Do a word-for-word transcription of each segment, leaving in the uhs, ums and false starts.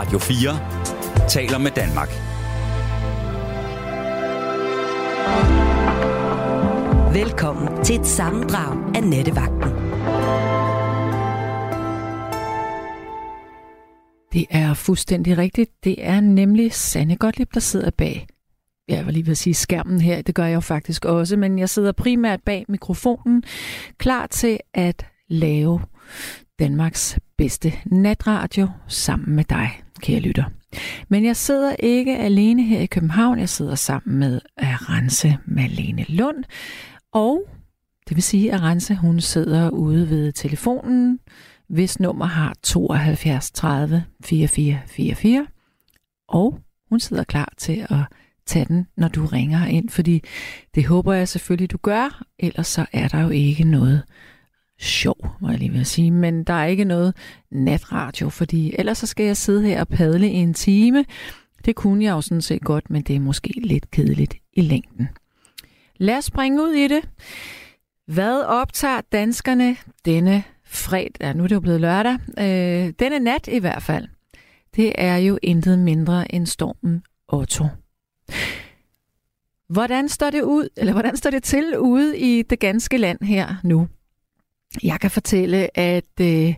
Radio fire taler med Danmark. Velkommen til et sammendrag af Nettevagten. Det er fuldstændig rigtigt. Det er nemlig Sanne Gottlieb, der sidder bag. Jeg var lige ved at sige skærmen her, det gør jeg jo faktisk også, men jeg sidder primært bag mikrofonen, klar til at lave Danmarks bedste natradio sammen med dig, kære lytter. Men jeg sidder ikke alene her i København, jeg sidder sammen med Arance Malene Lund, og det vil sige, at Arance, hun sidder ude ved telefonen, hvis nummer har tooghalvfjerds tredive fireogfyrre fireogfyrre, og hun sidder klar til at tage den, når du ringer ind, fordi det håber jeg selvfølgelig, du gør, ellers så er der jo ikke noget sjov, må jeg lige vil sige, men der er ikke noget natradio, fordi ellers så skal jeg sidde her og padle i en time. Det kunne jeg jo sådan set godt, men det er måske lidt kedeligt i længden. Lad os springe ud i det. Hvad optager danskerne denne fredag? Ja, nu er det jo blevet lørdag. Øh, denne nat i hvert fald. Det er jo intet mindre end stormen Otto. Hvordan står det ud, eller hvordan står det til ude i det ganske land her nu? Jeg kan fortælle, at øh,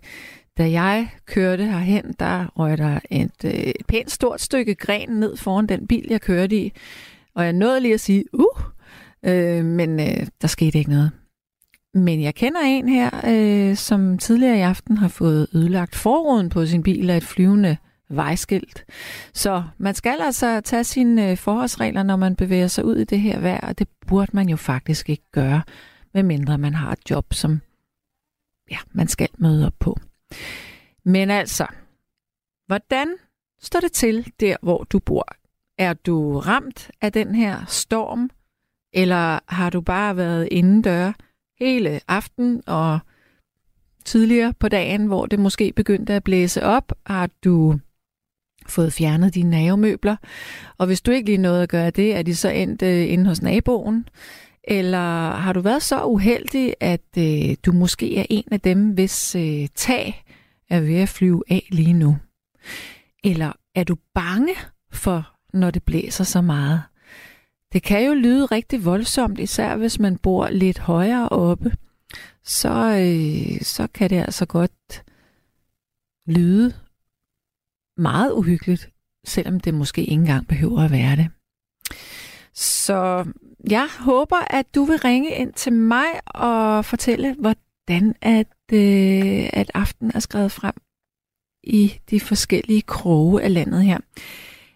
da jeg kørte herhen, der røg der et, øh, et pænt stort stykke gren ned foran den bil, jeg kørte i. Og jeg nåede lige at sige, uh, øh, men øh, der skete ikke noget. Men jeg kender en her, øh, som tidligere i aften har fået ødelagt forruden på sin bil af et flyvende vejskilt. Så man skal altså tage sine forholdsregler, når man bevæger sig ud i det her vejr, og det burde man jo faktisk ikke gøre, medmindre man har et job, som ja, man skal møde op på. Men altså, hvordan står det til der, hvor du bor? Er du ramt af den her storm, eller har du bare været indendør hele aften og tidligere på dagen, hvor det måske begyndte at blæse op? Har du fået fjernet dine havemøbler? Og hvis du ikke lige nåede at gøre det, er de så endt øh, inde hos naboen? Eller har du været så uheldig, at øh, du måske er en af dem, hvis øh, tag er ved at flyve af lige nu? Eller er du bange for, når det blæser så meget? Det kan jo lyde rigtig voldsomt, især hvis man bor lidt højere oppe. Så, øh, så kan det altså godt lyde meget uhyggeligt, selvom det måske ikke engang behøver at være det. Så jeg håber, at du vil ringe ind til mig og fortælle, hvordan at, øh, at aftenen er skrevet frem i de forskellige kroge af landet her.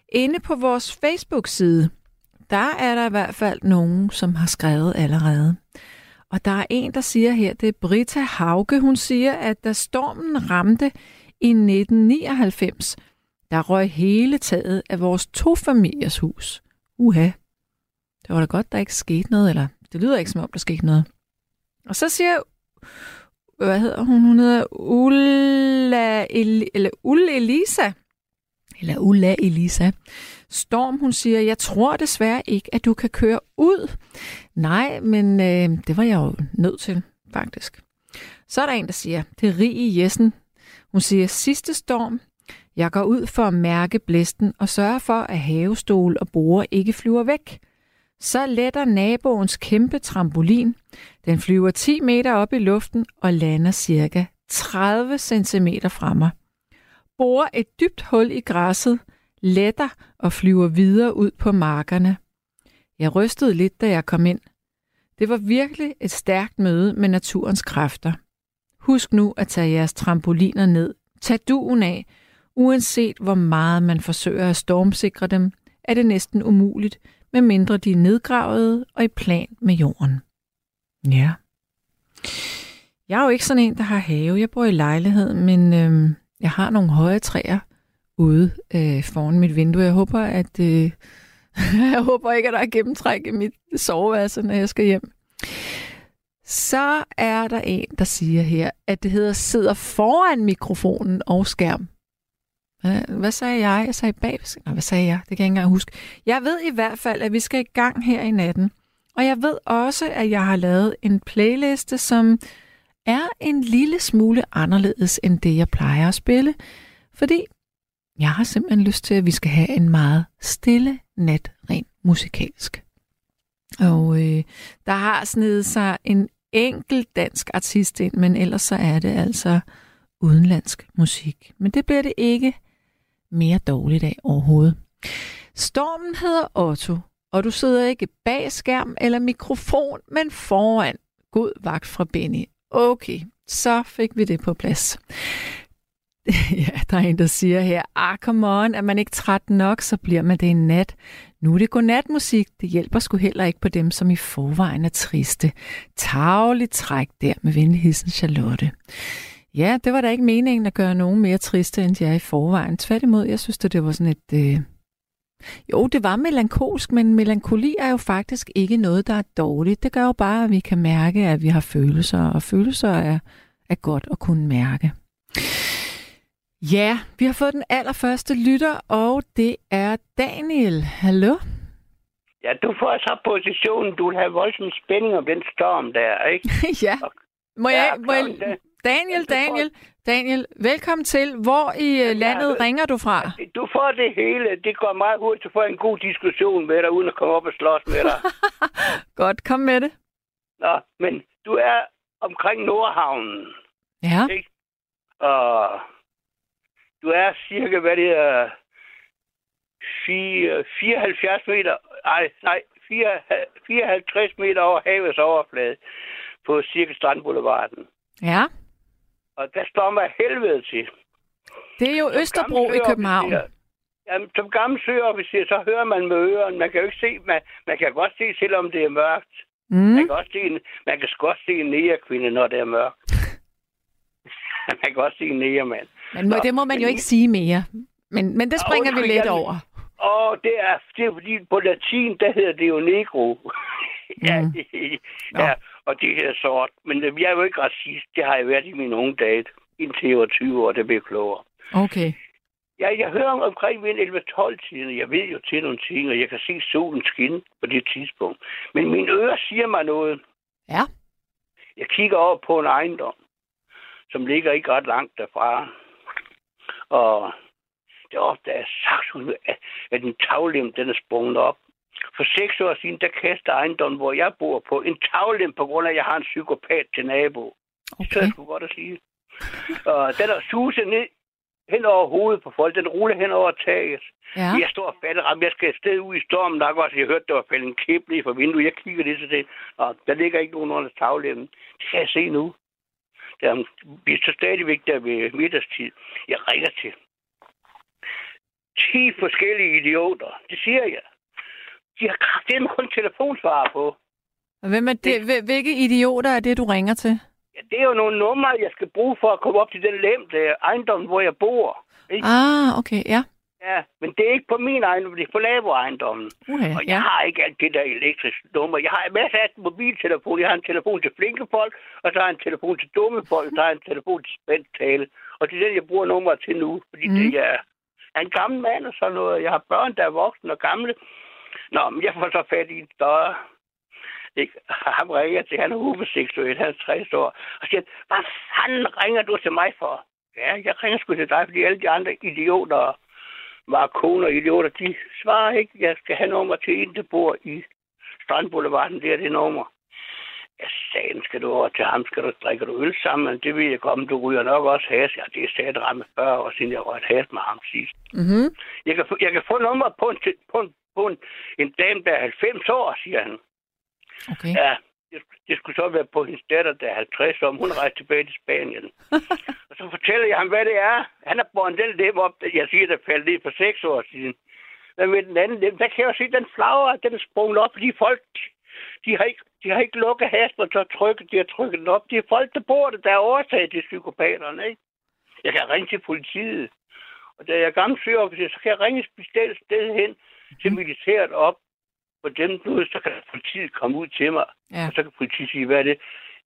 Inde på vores Facebook-side, der er der i hvert fald nogen, som har skrevet allerede. Og der er en, der siger her, det er Brita Hauke. Hun siger, at da stormen ramte i nitten nioghalvfems, der røg hele taget af vores tofamiliers hus. Uha, det var da godt, der ikke skete noget, eller det lyder ikke som om, der skete noget. Og så siger, hvad hedder hun? Hun hedder Ulla, El, eller Ulla Elisa. Eller Ulla Elisa Storm, hun siger, jeg tror desværre ikke, at du kan køre ud. Nej, men øh, det var jeg jo nødt til, faktisk. Så er der en, der siger, det er Rie Jessen. Hun siger, sidste storm, jeg går ud for at mærke blæsten og sørger for, at havestol og borer ikke flyver væk. Så letter naboens kæmpe trampolin. Den flyver ti meter op i luften og lander cirka tredive centimeter fra mig. Borer et dybt hul i græsset, letter og flyver videre ud på markerne. Jeg rystede lidt, da jeg kom ind. Det var virkelig et stærkt møde med naturens kræfter. Husk nu at tage jeres trampoliner ned. Tag duen af. Uanset hvor meget man forsøger at stormsikre dem, er det næsten umuligt, medmindre de er nedgravede og i plan med jorden. Ja. Jeg er jo ikke sådan en, der har have. Jeg bor i lejlighed, men øh, jeg har nogle høje træer ude øh, foran mit vindue. Jeg håber, at, øh, jeg håber ikke, at der er gennemtræk i mit soveværelse, når jeg skal hjem. Så er der en, der siger her, at det hedder sidder foran mikrofonen og skærm. Hvad sagde jeg? Jeg sagde bag. Nå, hvad sagde jeg? Det kan jeg ikke engang huske. Jeg ved i hvert fald, at vi skal i gang her i natten. Og jeg ved også, at jeg har lavet en playliste, som er en lille smule anderledes end det, jeg plejer at spille. Fordi Jeg har simpelthen lyst til, at vi skal have en meget stille nat, rent musikalsk. Og øh, der har snedet sig en enkelt dansk artist ind, men ellers så er det altså udenlandsk musik. Men det bliver det ikke mere dårligt af overhovedet. Stormen hedder Otto, og du sidder ikke bag skærm eller mikrofon, men foran. God vagt fra Benny. Okay, så fik vi det på plads. Ja, der er en, der siger her, ah, come on, er man ikke træt nok, så bliver man det en nat. Nu er det godnatmusik, det hjælper sgu heller ikke på dem, som i forvejen er triste. Tagligt træk der med venlig hilsen Charlotte. Ja, det var da ikke meningen at gøre nogen mere triste, end de er i forvejen. Tværtimod, jeg synes, det var sådan et... Øh... Jo, det var melankolsk, men melankoli er jo faktisk ikke noget, der er dårligt. Det gør jo bare, at vi kan mærke, at vi har følelser, og følelser er, er godt at kunne mærke. Ja, vi har fået den allerførste lytter, og det er Daniel. Hallo? Ja, du får så positionen, du vil have voldsom spænding om den storm der, ikke? Ja. Må jeg, ja, må jeg... Daniel, Daniel, Daniel, velkommen til. Hvor i landet ja, ringer du fra? Du får det hele. Det går meget hurtigt at få en god diskussion med dig, uden at komme op og slås med dig. Godt, kom med det. Nå, men du er omkring Nordhavnen. Ja. Ikke? Og... Du er cirka, hvad det er, fireoghalvfjerds meter, nej, nej, fireoghalvtreds meter over havets overflade på cirka Strandboulevarden. Ja. Og der stormer helvede til. Det er jo som Østerbro i København. Jamen, som gammel søofficer, så hører man med ørerne. Man kan jo ikke se, man, man kan godt se, selvom det er mørkt. Mm. Man kan også se en, man kan godt se en negerkvinde, når det er mørkt. Man kan også sige negermand. Men må, Nå, det må man jo ikke sige mere. Men, men det springer vi lidt over. Åh, det er, det er fordi på latin, der hedder det jo negro. ja, mm. ja, og det hedder sort. Men jeg er jo ikke racist. Det har jeg været i mine unge dage. Indtil jeg var tyve år, det blev klogere. Okay. Ja, jeg hører omkring min elleve tolv tiden. Jeg ved jo til nogle ting, og jeg kan se solen skinne på det tidspunkt. Men mine ører siger mig noget. Ja. Jeg kigger over på en ejendom, som ligger ikke ret langt derfra. Og det opdager sagt, at en taglem, den er sprunget op. For seks år siden, der kaster ejendommen, hvor jeg bor på, en taglem, på grund af, at jeg har en psykopat til nabo. Okay. Så jeg skulle godt at sige. Og den er suset ned hen over hovedet på folk. Den ruller hen over taget. Ja. Jeg står og falder. Jeg skal afsted ud i stormen nok også. Jeg hørte, der var faldet en kæp ned fra vinduet. Jeg kigger lidt til det. Og der ligger ikke nogen under taglemmen. Det kan jeg se nu. Jamen, vi er så stadigvæk der ved middagstid. Jeg ringer til ti forskellige idioter. Det siger jeg. De har kraftedeme kun telefonsvarer på. Og hvem er det? Det. Hvilke idioter er det, du ringer til? Ja, det er jo nogle numre, jeg skal bruge for at komme op til den lemte ejendom, hvor jeg bor. Ikke? Ah, okay, ja. Ja, men det er ikke på min ejendom, det er på naboejendommen. Okay, og jeg ja. har ikke alt det der elektriske nummer. Jeg har en masse af mobiltelefon. Jeg har en telefon til flinke folk, og så har jeg en telefon til dumme folk, og så har jeg en telefon til spændt tale. Og det er den, jeg bruger nummeret til nu, fordi mm. det jeg er, jeg er en gammel mand og sådan noget. Jeg har børn, der er voksne og gamle. Nå, men jeg får så fat i en større. Ham ringer til, han er homoseksuel, han er tres år. Og siger, hvad fanden ringer du til mig for? Ja, jeg ringer sgu til dig, fordi alle de andre idioter... Markoner, idioter, de svarer ikke. Jeg skal have nummer til en, der bor i Strandboulevarden. Det er det nummer. Jeg sagde, skal du over til ham? Skal du drikke du øl sammen? Det ved jeg godt, men du ryger nok også has. Ja, det er sat ramme fyrre år siden, jeg røget has med ham sidst. Mm-hmm. Jeg, kan få, jeg kan få nummer på en, på en, på en, en dame, der er halvfems år, siger han. Okay. Ja, det, det skulle så være på hendes datter, der er halvtreds år, hun rejste tilbage til Spanien. Og så fortæller jeg ham, hvad det er. Han har båret den lem op, jeg siger, der faldt ned for seks år siden. Men med den anden lem, der kan jeg jo se, den flagrer, den er sprunget op, fordi folk, de har ikke, de har ikke lukket haspen, og så trykket, de har trykket den op. Det er folk, der bor det, der er overtaget til psykopaterne, ikke? Jeg kan ringe til politiet. Og da jeg er gammel søgeofficer, så kan jeg ringe et bestemt sted hen til militæret op. På den måde, så kan politiet komme ud til mig, ja. Og så kan politiet sige, hvad er det?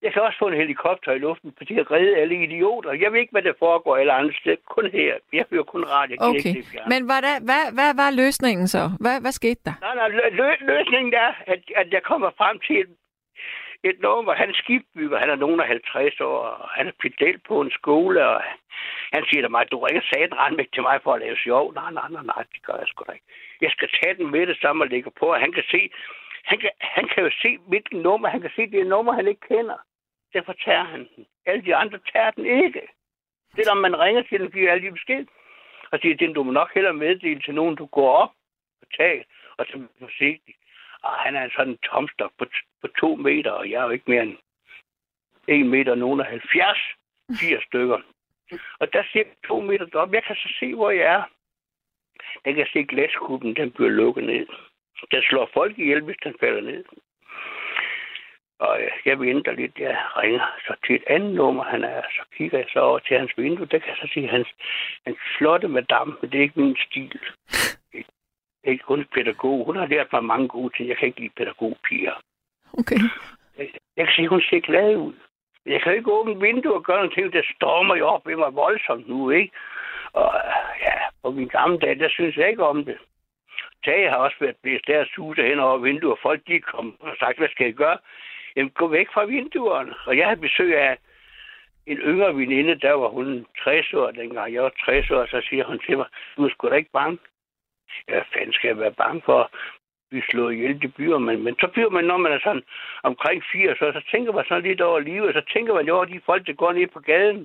Jeg kan også få en helikopter i luften, fordi jeg redder alle idioter. Jeg ved ikke, hvad der foregår eller andet sted. Kun her. Jeg hører kun radio. Okay, men hvad, der, hvad, hvad var løsningen så? Hvad, hvad skete der? Nej, nej, lø- løsningen er, at, at jeg kommer frem til et nummer, hvor han skibbygger. Han er nogen af halvtreds år, og han er pedel på en skole, og han siger til mig, du ringer satan randmæk til mig for at lave sjov. Nej, nej, nej, nej, det gør jeg sgu da ikke. Jeg skal tage den med det samme og lægge på, og han kan se, han kan, han kan jo se, hvilken nummer, han kan se, det er nummer, han ikke kender. Derfor tager han den. Alle de andre tager den ikke. Selvom man ringer til den, giver alle de besked. Og siger, den du må nok hellere meddele til nogen, du går op og tager, og så er forsigtig. Og han er sådan en tomstok på, t- på to meter, og jeg er jo ikke mere end en meter, nogen af halvfjerds, fire stykker. Og der ser to meter deroppe. Jeg kan så se, hvor jeg er. Jeg kan se glaskuppen, den bliver lukket ned. Den slår folk ihjel, hvis den falder ned. Og jeg venter lidt, jeg ringer så til et andet nummer, han er, så kigger jeg så over til hans vindue, der kan jeg så sige, hans, hans flotte madame, men det er ikke min stil. Ikke, hun er pædagog. Hun har lært mig mange gode ting. Jeg kan ikke lide pædagogpiger. Okay. Jeg, jeg kan se, hun ser glad ud. Jeg kan ikke åbne vinduet og gøre nogle ting. Det stormer jo op ved mig voldsomt nu, ikke? Og ja, på min gamle dag, der synes jeg ikke om det. Tage har også været blæst der og suset hen over vinduet, og folk de kom og sagt, hvad skal jeg gøre? Jamen, gå væk fra vinduerne. Og jeg har besøg af en yngre veninde, der var hun tres år dengang. Jeg var tres år, så siger hun til mig, du er sgu da ikke bange. Ja, fanden skal jeg være bange for at blive slået ihjel, det bliver man. Men så bliver man, når man er sådan omkring firs år, så tænker man sådan lidt over livet, og så tænker man jo over de folk, der går ned på gaden.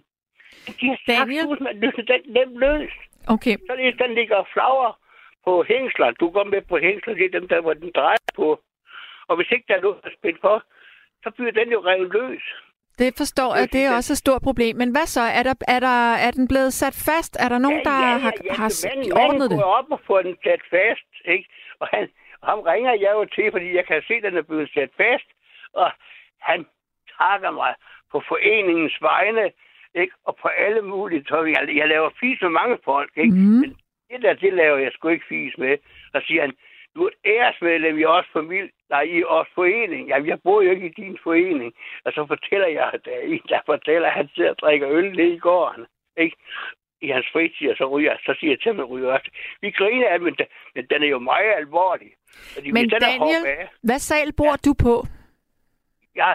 De har sagt, man løser den nemt løs. Okay. Så lige den ligger flagrer på hængsler. Du går med på hængsler, det er dem, der, hvor den drejer på. Og hvis ikke der er noget at spille for, så bliver den jo revet løs. Det forstår jeg, det er også et stort problem. Men hvad så? Er, der, er, der, er den blevet sat fast? Er der nogen, ja, ja, ja, ja, der har, har manden, ordnet det? Ja, op og få den sat fast, ikke? Og, han, og ham ringer jeg jo til, fordi jeg kan se, at den er blevet sat fast. Og han takker mig på foreningens vegne, ikke? Og på alle mulige tøj. Jeg, jeg laver fis med mange folk, ikke? Mm. Men det der, det laver jeg sgu ikke fis med. Og siger han, du er et æresmedlem i os familie. Nej, i vores forening. Jamen, jeg bor jo ikke i din forening. Og så fortæller jeg, at der fortæller, at han sidder og drikker øl ned i gården. Ikke? I hans fritid, og så ryger så siger jeg til ham, at ryger også. Vi griner af, men, men den er jo meget alvorlig. Fordi, men Daniel, af, hvad sal bor ja, du på? Ja,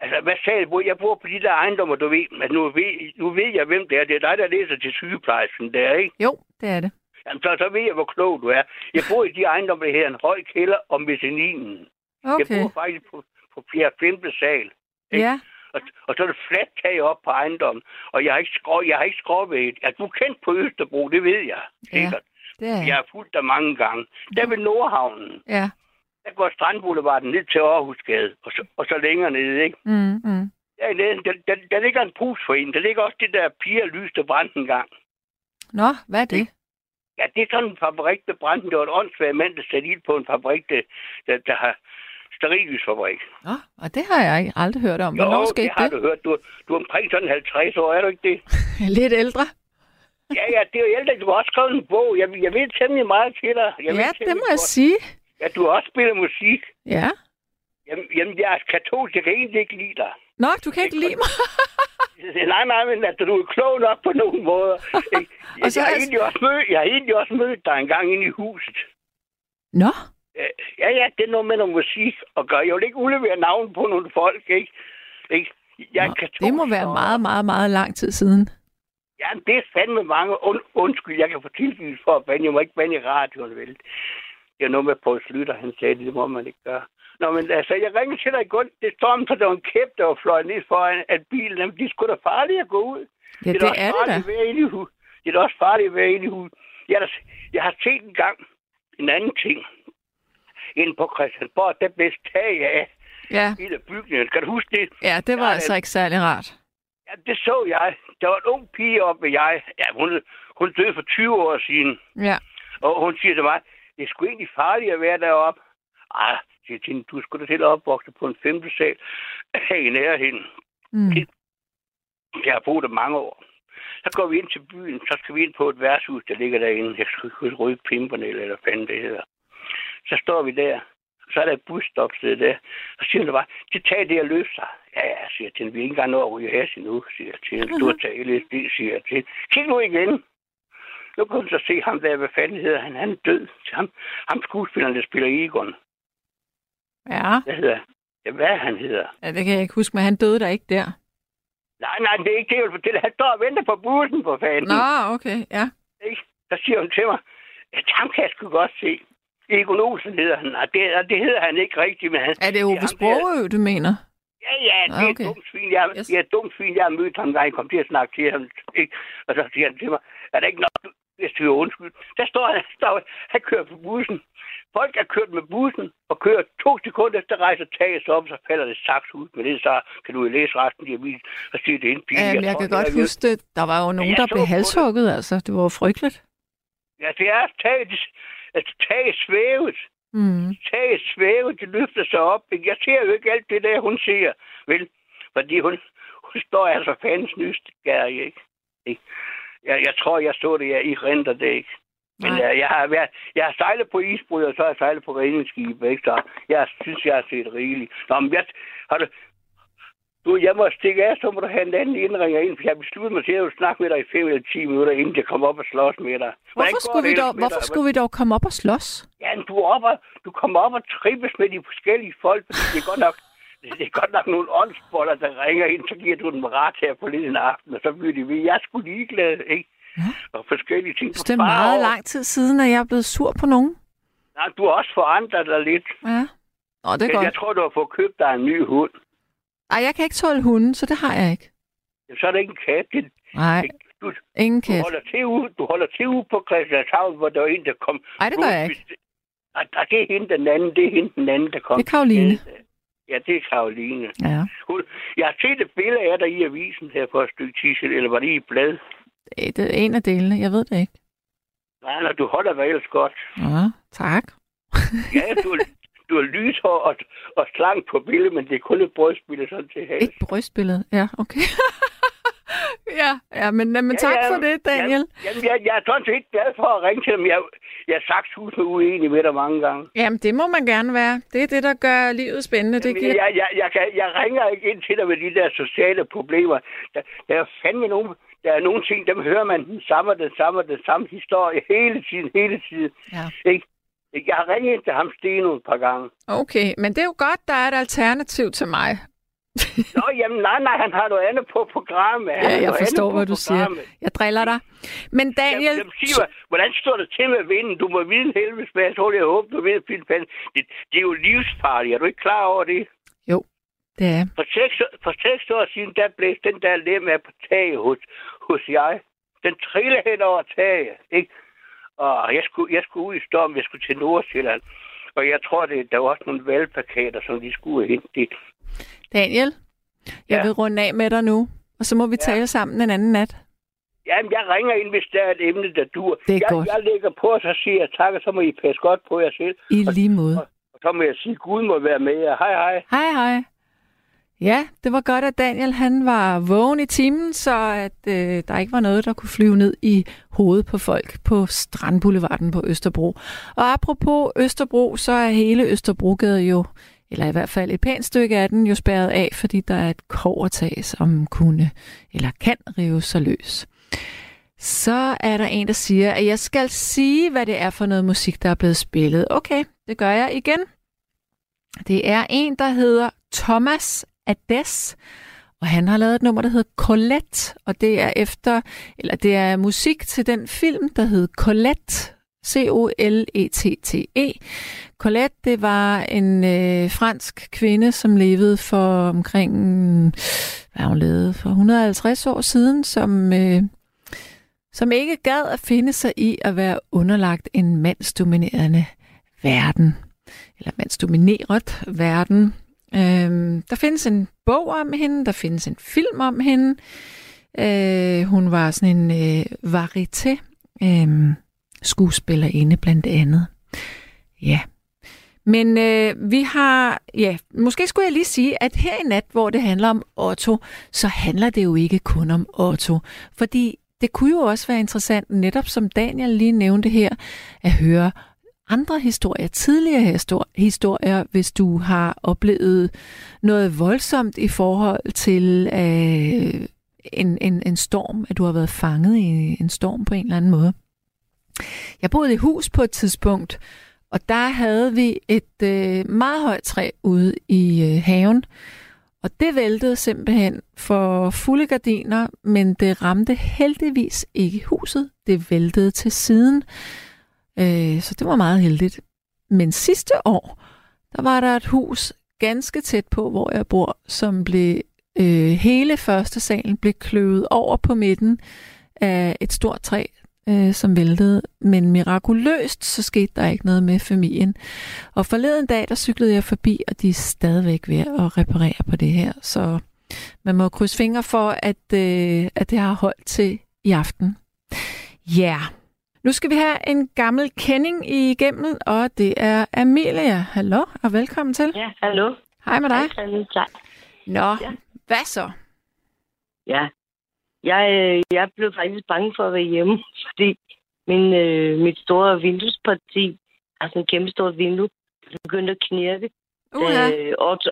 altså, hvad sal bor jeg? Jeg bor på de der ejendommer, du ved. Men nu ved, nu ved jeg, hvem det er. Det er dig, der læser til sygeplejersken der, ikke? Jo, det er det. Jamen, så, så ved jeg, hvor klog du er. Jeg bor i de ejendomme, der hedder en høj kælder og mezzaninen. Okay. Jeg bor faktisk på, på fjerde og femte sal. Ikke? Ja. Og, og så er det fladt tag op på ejendommen. Og jeg har ikke skråvægt. Jeg har ikke skråvægt. Er du kendt på Østerbro? Det ved jeg. Sikkert. Ja, det er. Jeg har fulgt der mange gange. Der ved Nordhavnen. Ja. Der går Strandboulevarden ned til Aarhusgade. Og så, og så længere ned, ikke? Mm, mm. Der, der, der, der ligger en pus for en. Der ligger også det der Pia lys, der brændte en gang. Nå, hvad er det? Ik? Ja, det er sådan en fabrik, der brændte. Det var et åndssvagt mand, der satte ild på en fabrik, der, der, der har sterilisfabrik. Nå, og det har jeg aldrig hørt om. Hvornår skete det? Jo, det har du hørt. Du, du er omkring sådan halvtreds år, er du ikke det? Lidt ældre. Ja, ja, det er jo ældre. Du har også skrevet en bog. Jeg, jeg ved temmelig meget til dig. Jeg ja, det må jeg sige. Ja, du har også spillet musik. Ja. Jamen, jamen jeg er katolsk. Jeg kan egentlig ikke lide dig. Nå, du kan ikke lide mig. Nej, nej, men at du er klog nok på nogen måder. Jeg, og så jeg, har jeg... Egentlig også mød, jeg har egentlig også mødt dig engang inde i huset. Nå? Ja, ja, det er noget med noget musik at gøre. Jeg vil ikke udlevere navn på nogle folk, ikke? ikke? Jeg Nå, katolsk, det må være meget, meget, meget lang tid siden. Ja, det er fandme mange. Und, undskyld, jeg kan få tilgivet for at bande. Jeg må ikke bande i radioen, vel? Det er noget med Poul Slytter, han sagde, det må man ikke gøre. Nå, men altså, jeg ringede til dig i grund. Det storm, for der var en kæp, der var fløjet ned foran, at bilen, jamen, de er sgu da farlige at gå ud. Ja, det, det er det da. Det er da også farligt at være inde i huset. Jeg, jeg har set en gang en anden ting. Inde på Christiansborg, der blev tag af ja. i der bygningen. Kan du huske det? Ja, det var jeg, altså ikke særlig rart. Ja, det så jeg. Der var en ung pige oppe med jeg. Ja, hun, hun døde for tyve år siden. Ja. Og hun siger til mig, det er sgu egentlig farligt at være deroppe. Ej, siger Tine, du skulle da til at opvokse på en femte sal. Hey, nære hende. Mm. Jeg har boet der mange år. Så går vi ind til byen, så skal vi ind på et værtshus, der ligger derinde. Jeg skal huske Røde Pimperne, eller hvad fanden det hedder. Så står vi der, og så er der et busstopsted der. Og siger hun bare, det tag det og løb sig. Ja, ja, siger Tine, vi er ikke engang nået at ryge hæs endnu, siger Tine. Du har taget L S D, siger Tine. Kig nu igen. Nu kan hun så se ham der, hvad fanden hedder han. Han er død. Ham, ham skuespilleren, der spiller Egon. Ja. Hvad hedder Hvad han hedder? Ja, det kan jeg ikke huske, men han døde der ikke der. Nej, nej, det er ikke det, det. Han står og venter på bussen, for fanden. Nå, okay, ja. Så siger hun til mig, at ham kan jeg sgu godt se. Egon hedder han, og det, og det hedder han ikke rigtigt. Men han, er det Ove Sprogø, du mener? Ja, ja, det ah, okay. er dumt svin. Jeg, yes. jeg er dumt svin, jeg har mødt ham, da han kom til at snakke til ham. Ikke? Og så siger han til mig, er der ikke noget, hvis du er undskyld? Der står han, står, han kører på bussen. Folk er kørt med bussen og kører to sekunder efter rejser tages op, så falder det saks ud. Men det så kan du læse resten i avisen og se, det er en pige. Jamen, jeg, jeg tror, kan godt huske det. Der var jo nogen, der blev halshugget, altså. Det var jo frygteligt. Ja, det er taget. Altså, taget svævet. Mm. Taget svævet, det løfter sig op. Jeg ser jo ikke alt det der, hun siger. Vel, fordi hun, hun står altså fandens nysgerrig, ikke? ikke? Jeg, jeg tror, jeg så det, jeg i renter det, ikke? Men jeg, jeg, har været, jeg har sejlet på isbrud, og så har jeg sejlet på redningsskib, ikke? Så jeg synes, jeg har set rigeligt. Nå, men jeg, har du, du, jeg må stikke af, så må du have en anden indringer ind, for jeg besluttede mig til at snakke med dig i fem eller ti minutter, inden jeg kom op og slås med dig. Hvorfor, skulle vi, dog, med hvorfor dig? skulle vi dog komme op og slås? Ja, du, op og, du kommer op og trippes med de forskellige folk, det er godt nok. Det er godt nok nogle åndsboller, der ringer ind, så giver du dem ret her på lidt en aften, og så bliver de ved. Jeg er sgu ligeglad, ikke? Ja. Og forskellige ting. Det er meget lang tid siden, at jeg er blevet sur på nogen. Nej, du har også forandret dig lidt. Ja. Nå, det er godt. Jeg tror, du har fået købt dig en ny hund. Ej, jeg kan ikke tåle hunden, så det har jeg ikke. Så er det ikke en kat. Det... Nej, du, ingen kat. Du holder til ude, du holder til ude på Kristianshavn, hvor der er en, der kom. Nej, det gør jeg ikke. Nej, det er hende den anden, det er hende den anden, der kom. Det er Karoline. Ja, det er Karoline. Ja. Hun, jeg har set et billede af dig i avisen her på et stykke t-shirt, eller var det i et blad? Det er en af delene, jeg ved det ikke. Nej, nej, du holder dig ellers godt. Ja, tak. Ja, du, du har lyshår og, og slank på billedet, men det er kun et brystbillede sådan til hals. Et brystbillede, ja, okay. ja, ja, men, men ja, tak ja, for det, Daniel. Ja, jamen, jeg, jeg er sådan set glad for at ringe til dem. Jeg, jeg er sagt huset uenig med dig mange gange. Jamen, det må man gerne være. Det er det, der gør livet spændende. Jamen, det giver... jeg, jeg, jeg, kan, jeg ringer ikke ind til dig med de der sociale problemer. Der, der er fandme nogen... Der er nogle ting, dem hører man den samme, den samme, den samme historie hele tiden, hele tiden. Ja. Ikke? Jeg har ringet ind til ham Steno et par gange. Okay, men det er jo godt, der er et alternativ til mig. Nå, jamen nej, nej, han har noget andet på programmet. Han ja, jeg forstår, hvad du programmet. siger. Jeg driller dig. Men Daniel... Jamen, sig mig, hvordan står det til med vinden? Du må vide helvedes med, jeg tror, jeg håber, du ved, Finn. Det, det er jo livsfarligt. Er du ikke klar over det? Jo. Ja. For seks, for seks år siden, der blæste den der lem af på taget hos, hos jeg. Den trillede hen over taget, ikke? Og jeg skulle, jeg skulle ud i stormen, jeg skulle til Nordsjælland. Og jeg tror, det, der var også nogle valgplakater, som de skulle hente det. Daniel, jeg ja. vil runde af med dig nu, og så må vi ja. tale sammen en anden nat. Jamen, jeg ringer ind, hvis der er et emne, der dur. Det er jeg, godt. Jeg lægger på, og så siger jeg tak, og så må I passe godt på jer selv. I lige måde. Og, og så må jeg sige, Gud må være med jer. Hej, hej. Hej, hej. Ja, det var godt, at Daniel han var vågen i timen, så at, øh, der ikke var noget, der kunne flyve ned i hovedet på folk på Strandboulevarden på Østerbro. Og apropos Østerbro, så er hele Østerbrogade jo, eller i hvert fald et pænt stykke af den, jo spærret af, fordi der er et kobbertag, som kunne eller kan rive sig løs. Så er der en, der siger, at jeg skal sige, hvad det er for noget musik, der er blevet spillet. Okay, det gør jeg igen. Det er en, der hedder Thomas Adès, og han har lavet et nummer, der hedder Colette, og det er efter, eller det er musik til den film, der hed Colette, C O L E T T E. Colette, det var en øh, fransk kvinde, som levede for omkring, hvad hun levede, for et hundrede og halvtreds år siden, som, øh, som ikke gad at finde sig i at være underlagt en mandsdominerende verden, eller mandsdomineret verden. Øhm, der findes en bog om hende, der findes en film om hende. Øh, hun var sådan en øh, varieté øh, skuespillerinde blandt andet. Ja, men øh, vi har, ja, måske skulle jeg lige sige, at her i nat, hvor det handler om Otto, så handler det jo ikke kun om Otto, fordi det kunne jo også være interessant, netop som Daniel lige nævnte her, at høre andre historier, tidligere historier, hvis du har oplevet noget voldsomt i forhold til øh, en, en, en storm, at du har været fanget i en storm på en eller anden måde. Jeg boede i hus på et tidspunkt, Og der havde vi et øh, meget højt træ ude i øh, haven. Og det væltede simpelthen for fulde gardiner, men det ramte heldigvis ikke huset. Det væltede til siden. Øh, så det var meget heldigt. Men sidste år, der var der et hus ganske tæt på, hvor jeg bor, som blev øh, hele første salen blev kløvet over på midten af et stort træ, øh, som væltede. Men mirakuløst, så skete der ikke noget med familien. Og forleden dag, der cyklede jeg forbi, og de er stadigvæk ved at reparere på det her. Så man må krydse fingre for, at, øh, at det har holdt til i aften. Ja, yeah. Nu skal vi have en gammel kending igennem, og det er Amelia. Hallo, og velkommen til. Ja, hallo. Hej med dig. Hej. Nå, ja. Hvad så? Ja, jeg, øh, jeg blev faktisk bange for at være hjemme, fordi min, øh, mit store vinduesparti, altså en kæmpe stort vindue, begyndte at knirke. Uh-huh. Øh, Otto,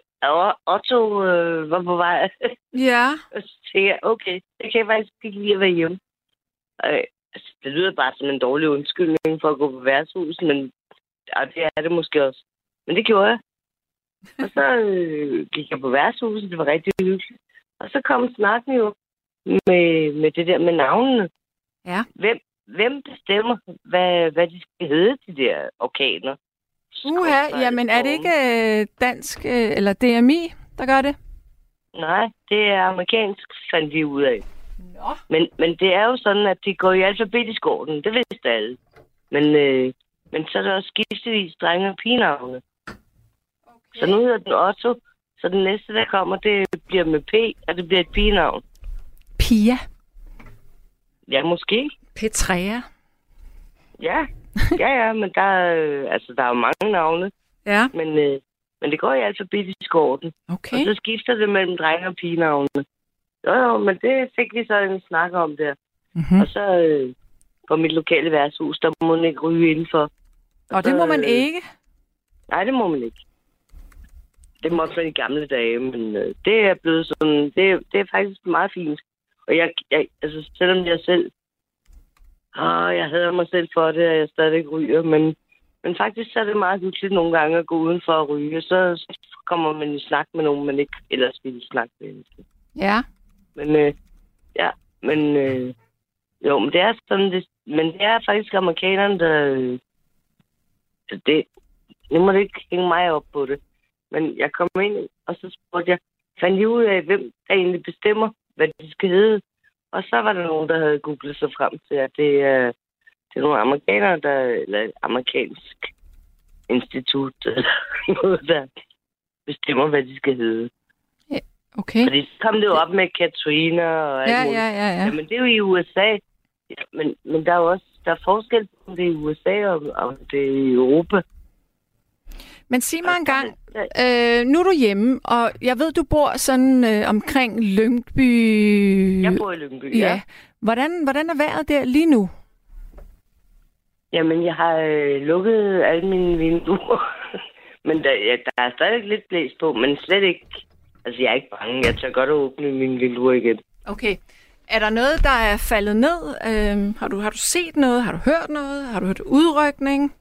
Otto øh, var på vej. Ja. Og så tænkte jeg, okay, det kan jeg faktisk ikke lide at være hjemme. Øh. Det lyder bare som en dårlig undskyldning for at gå på værtshus, men og det er det måske også. Men det gjorde jeg. Og så øh, gik jeg på værtshuset, det var rigtig hyggeligt. Og så kom snakken jo med, med det der med navnene. Ja. Hvem, hvem bestemmer, hvad, hvad de skal hedde, de der orkaner? Uha, jamen er det ikke dansk eller D M I, der gør det? Nej, det er amerikansk, fandt vi ud af. Nå. Men, men det er jo sådan, at de går i alfabetisk orden. Det vidste alle. Men, øh, men så er der også skiftevis drenge og pigenavne. Okay. Så nu hedder den Otto. Så den næste, der kommer, det bliver med P, og det bliver et pigenavn. Pia. Ja, måske. Petrea. Ja, ja, ja, men der, øh, altså, der er jo mange navne. Ja. Men, øh, men det går i alfabetisk orden. Okay. Og så skifter det mellem drenge og pigenavne. Jo, jo, men det fik vi så en snak om der. Mm-hmm. Og så øh, på mit lokale værtshus, der må man ikke ryge indenfor. Og det så, må man ikke? Øh, nej, det må man ikke. Det måtte man i gamle dage, men øh, det er blevet sådan, det, det er faktisk meget fint. Og jeg, jeg altså selvom jeg selv, åh, jeg hader mig selv for det, og jeg stadig ryger, men, men faktisk så er det meget hyggeligt nogle gange at gå udenfor og ryge, så, så kommer man i snak med nogen, man ikke ellers ville snakke med. Ja. Men øh, ja, men øh, jo, men det er sådan det, men det er faktisk amerikanerne, der øh, det, nu må det ikke hænge mig op på det. Men jeg kom ind, og så spurgte jeg, fandt I ud af, hvem der egentlig bestemmer, hvad det skal hedde? Og så var der nogen, der havde googlet sig frem til, at det, øh, det er nogle amerikanere, der, eller et amerikansk institut, noget, der bestemmer, hvad de skal hedde. Okay. Fordi så kom det jo op med Katrina og alt ja, muligt. Ja, ja, ja. Jamen, det er jo i U S A. Ja, men, men der er jo også der er forskel på, om det er i U S A og om det er i Europa. Men sig mig og en gang, øh, nu er du hjemme, og jeg ved, du bor sådan øh, omkring Lyngby. Jeg bor i Lyngby, ja. ja. Hvordan, hvordan er vejret der lige nu? Jamen, jeg har øh, lukket alle mine vinduer. men der, ja, der er stadig lidt blæs på, men slet ikke. Altså, jeg er ikke bange. Jeg tør godt at åbne min vinduer igen. Okay. Er der noget, der er faldet ned? Øhm, har, du, har du set noget? Har du hørt noget? Har du hørt udrykning?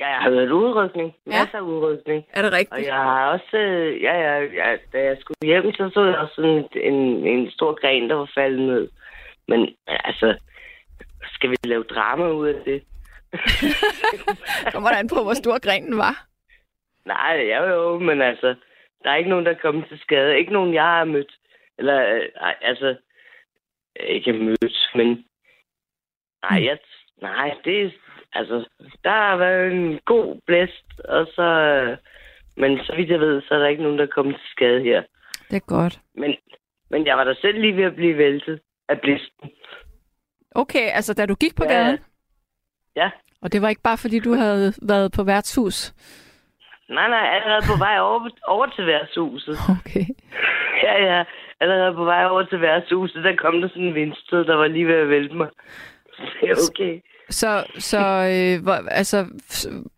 Ja, jeg har hørt udrykning. Ja. Masser af udrykning. Er det rigtigt? Og jeg har også... Ja, ja, ja, da jeg skulle hjem, så så jeg også sådan en, en stor gren, der var faldet ned. Men altså, skal vi lave drama ud af det? Kommer der an på, hvor stor grenen var? Nej, jo jo, men altså... Der er ikke nogen, der er kommet til skade. Ikke nogen, jeg har mødt. Eller, øh, altså, ikke mødt, men... Nej, jeg, nej, det er... Altså, der har været en god blæst, og så... Men så vidt jeg ved, så er der ikke nogen, der er kommet til skade her. Det er godt. Men, men jeg var da selv lige ved at blive væltet af blæsten. Okay, altså da du gik på ja. Gaden? Ja. Og det var ikke bare, fordi du havde været på værtshus? Nej, nej, allerede på vej over, over til værtshuset. Okay. Ja, ja, allerede på vej over til værtshuset, der kom der sådan en vindsted, der var lige ved at vælte mig. Okay. Så, så øh, hvor, altså,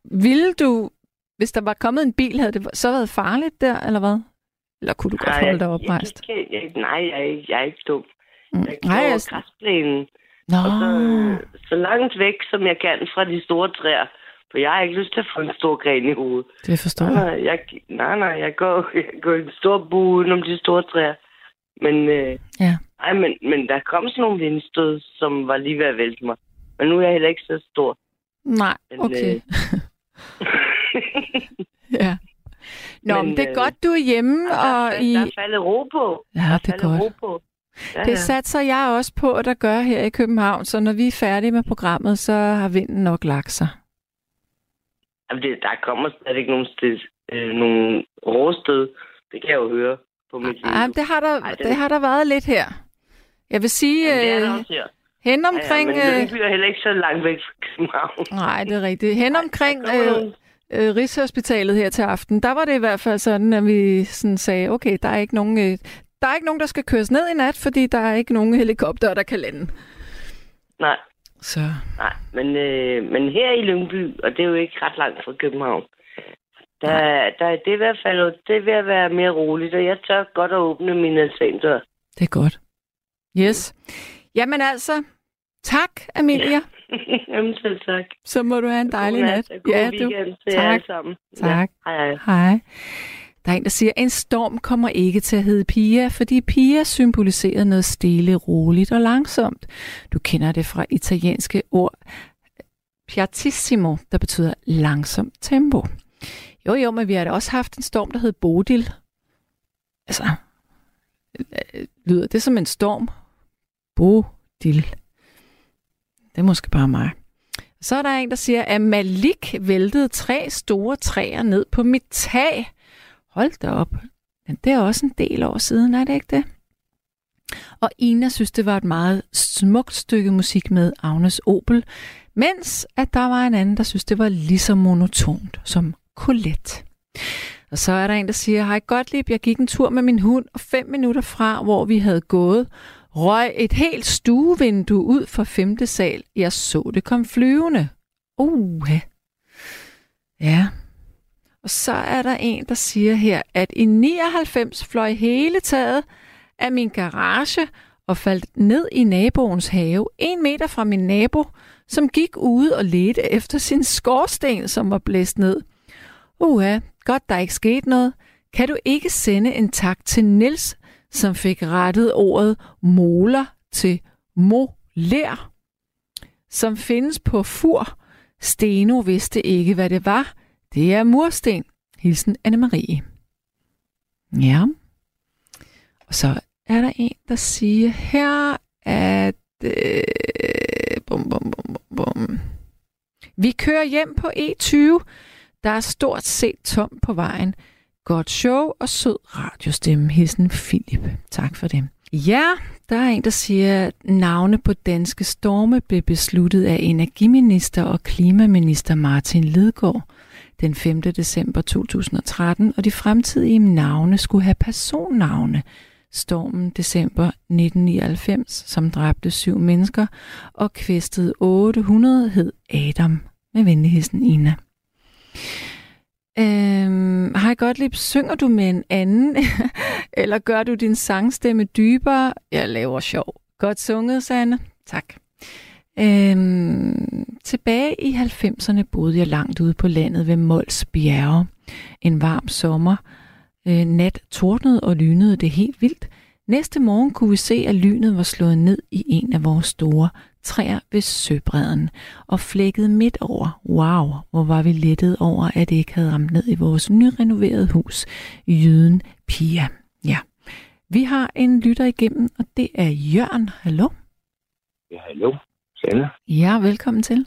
ville du, hvis der var kommet en bil, havde det så været farligt der, eller hvad? Eller kunne du nej, godt holde dig oprejst? Jeg, jeg, jeg, nej, jeg, jeg er ikke dum. Jeg er ikke over græsplænen. Nå. Og så, så langt væk, som jeg kan fra de store træer. For jeg har ikke lyst til at få en stor gren i hovedet. Det forstår jeg. Nej, jeg, nej, nej, jeg går, jeg går i en stor bue udenom de store træer. Men, øh, ja. nej, men, men der kom sådan nogle vindstød, som var lige ved at vælte mig. Men nu er jeg heller ikke så stor. Nej, men, okay. Øh... ja. Nå, men, men det er øh, godt, du er hjemme. Der, og der, i... der er faldet ro på. Ja, der det er godt. På. Ja, det ja. satser jeg også på, at der gør her i København. Så når vi er færdige med programmet, så har vinden nok lagt sig. Jamen, det, der kommer stadig ikke nogen, sted, øh, nogen råsted. Det kan jeg jo høre på mit liv. Jamen, det har der, Ej, det det har der været lidt her. Jeg vil sige... Jamen, det er hen omkring... Ja, ja, men Lyngby er heller ikke så langt væk fra København. Nej, det er rigtigt. Hen omkring øh, øh, Rigshospitalet her til aften, der var det i hvert fald sådan, at vi sådan sagde, okay, der er ikke nogen, øh, der er ikke nogen, der skal køres ned i nat, fordi der er ikke nogen helikopter, der kan lande. Nej. Så. Nej, men, øh, men her i Lyngby, og det er jo ikke ret langt fra København, der, der er det i hvert fald, det er ved at være mere roligt, og jeg tør godt at åbne mine adventdør. Det er godt. Yes. Jamen altså, tak, Amelia. Jamen selv tak. Så må du have en dejlig nat. nat. God ja, weekend du. til tak. jer alle sammen. Tak. Ja. Hej, hej. hej. Der er en, der siger, at en storm kommer ikke til at hedde Pia, fordi Pia symboliserer noget stille, roligt og langsomt. Du kender det fra italienske ord piattissimo, der betyder langsomt tempo. Jo, jo, men vi har da også haft en storm, der hed Bodil. Altså, lyder det som en storm? Bodil. Det er måske bare mig. Så er der en, der siger, at Malik væltede tre store træer ned på mit tag. Hold da op. Men det er også en del år siden, er det ikke det? Og Ina synes, det var et meget smukt stykke musik med Agnes Obel, mens at der var en anden, der synes, det var lige så monotont som Colette. Og så er der en, der siger, hej Gottlieb, jeg gik en tur med min hund, og fem minutter fra, hvor vi havde gået, røg et helt stuevindue ud fra femte sal. Jeg så det kom flyvende. Uh. Ja. Og så er der en, der siger her, at i nioghalvfems fløj hele taget af min garage og faldt ned i naboens have, en meter fra min nabo, som gik ude og ledte efter sin skorsten, som var blæst ned. Uha, godt der ikke skete noget. Kan du ikke sende en tak til Niels, som fik rettet ordet moler til moler, som findes på fur. Steno vidste ikke, hvad det var. Det er mursten. Hilsen Anne-Marie. Ja. Og så er der en, der siger her, at øh, bum, bum, bum, bum. Vi kører hjem på E tyve. Der er stort set tom på vejen. Godt show og sød radiostemme. Hilsen Philip. Tak for det. Ja, der er en, der siger, at navne på danske storme blev besluttet af energiminister og klimaminister Martin Lidegaard den femte december to tusind og tretten, og de fremtidige navne skulle have personnavne. Stormen december nitten nioghalvfems, som dræbte syv mennesker og kvæstede otte hundrede, hed Adam. Med venligheden Ina. Øhm, hej Gottlieb, synger du med en anden, eller gør du din sangstemme dybere? Jeg laver sjov. Godt sunget, Sanne. Tak. Øhm, tilbage i halvfemserne boede jeg langt ude på landet ved Mols bjerge. En varm sommer. Øh, nat tordnede og lynede det helt vildt. Næste morgen kunne vi se, at lynet var slået ned i en af vores store træer ved søbredden og flækkede midt over. Wow, hvor var vi lettet over, at det ikke havde ramt ned i vores nyrenoverede hus. Jyden Pia. Ja. Vi har en lytter igennem, og det er Jørgen. Hallo? Ja, hallo. Sanne. Ja, velkommen til.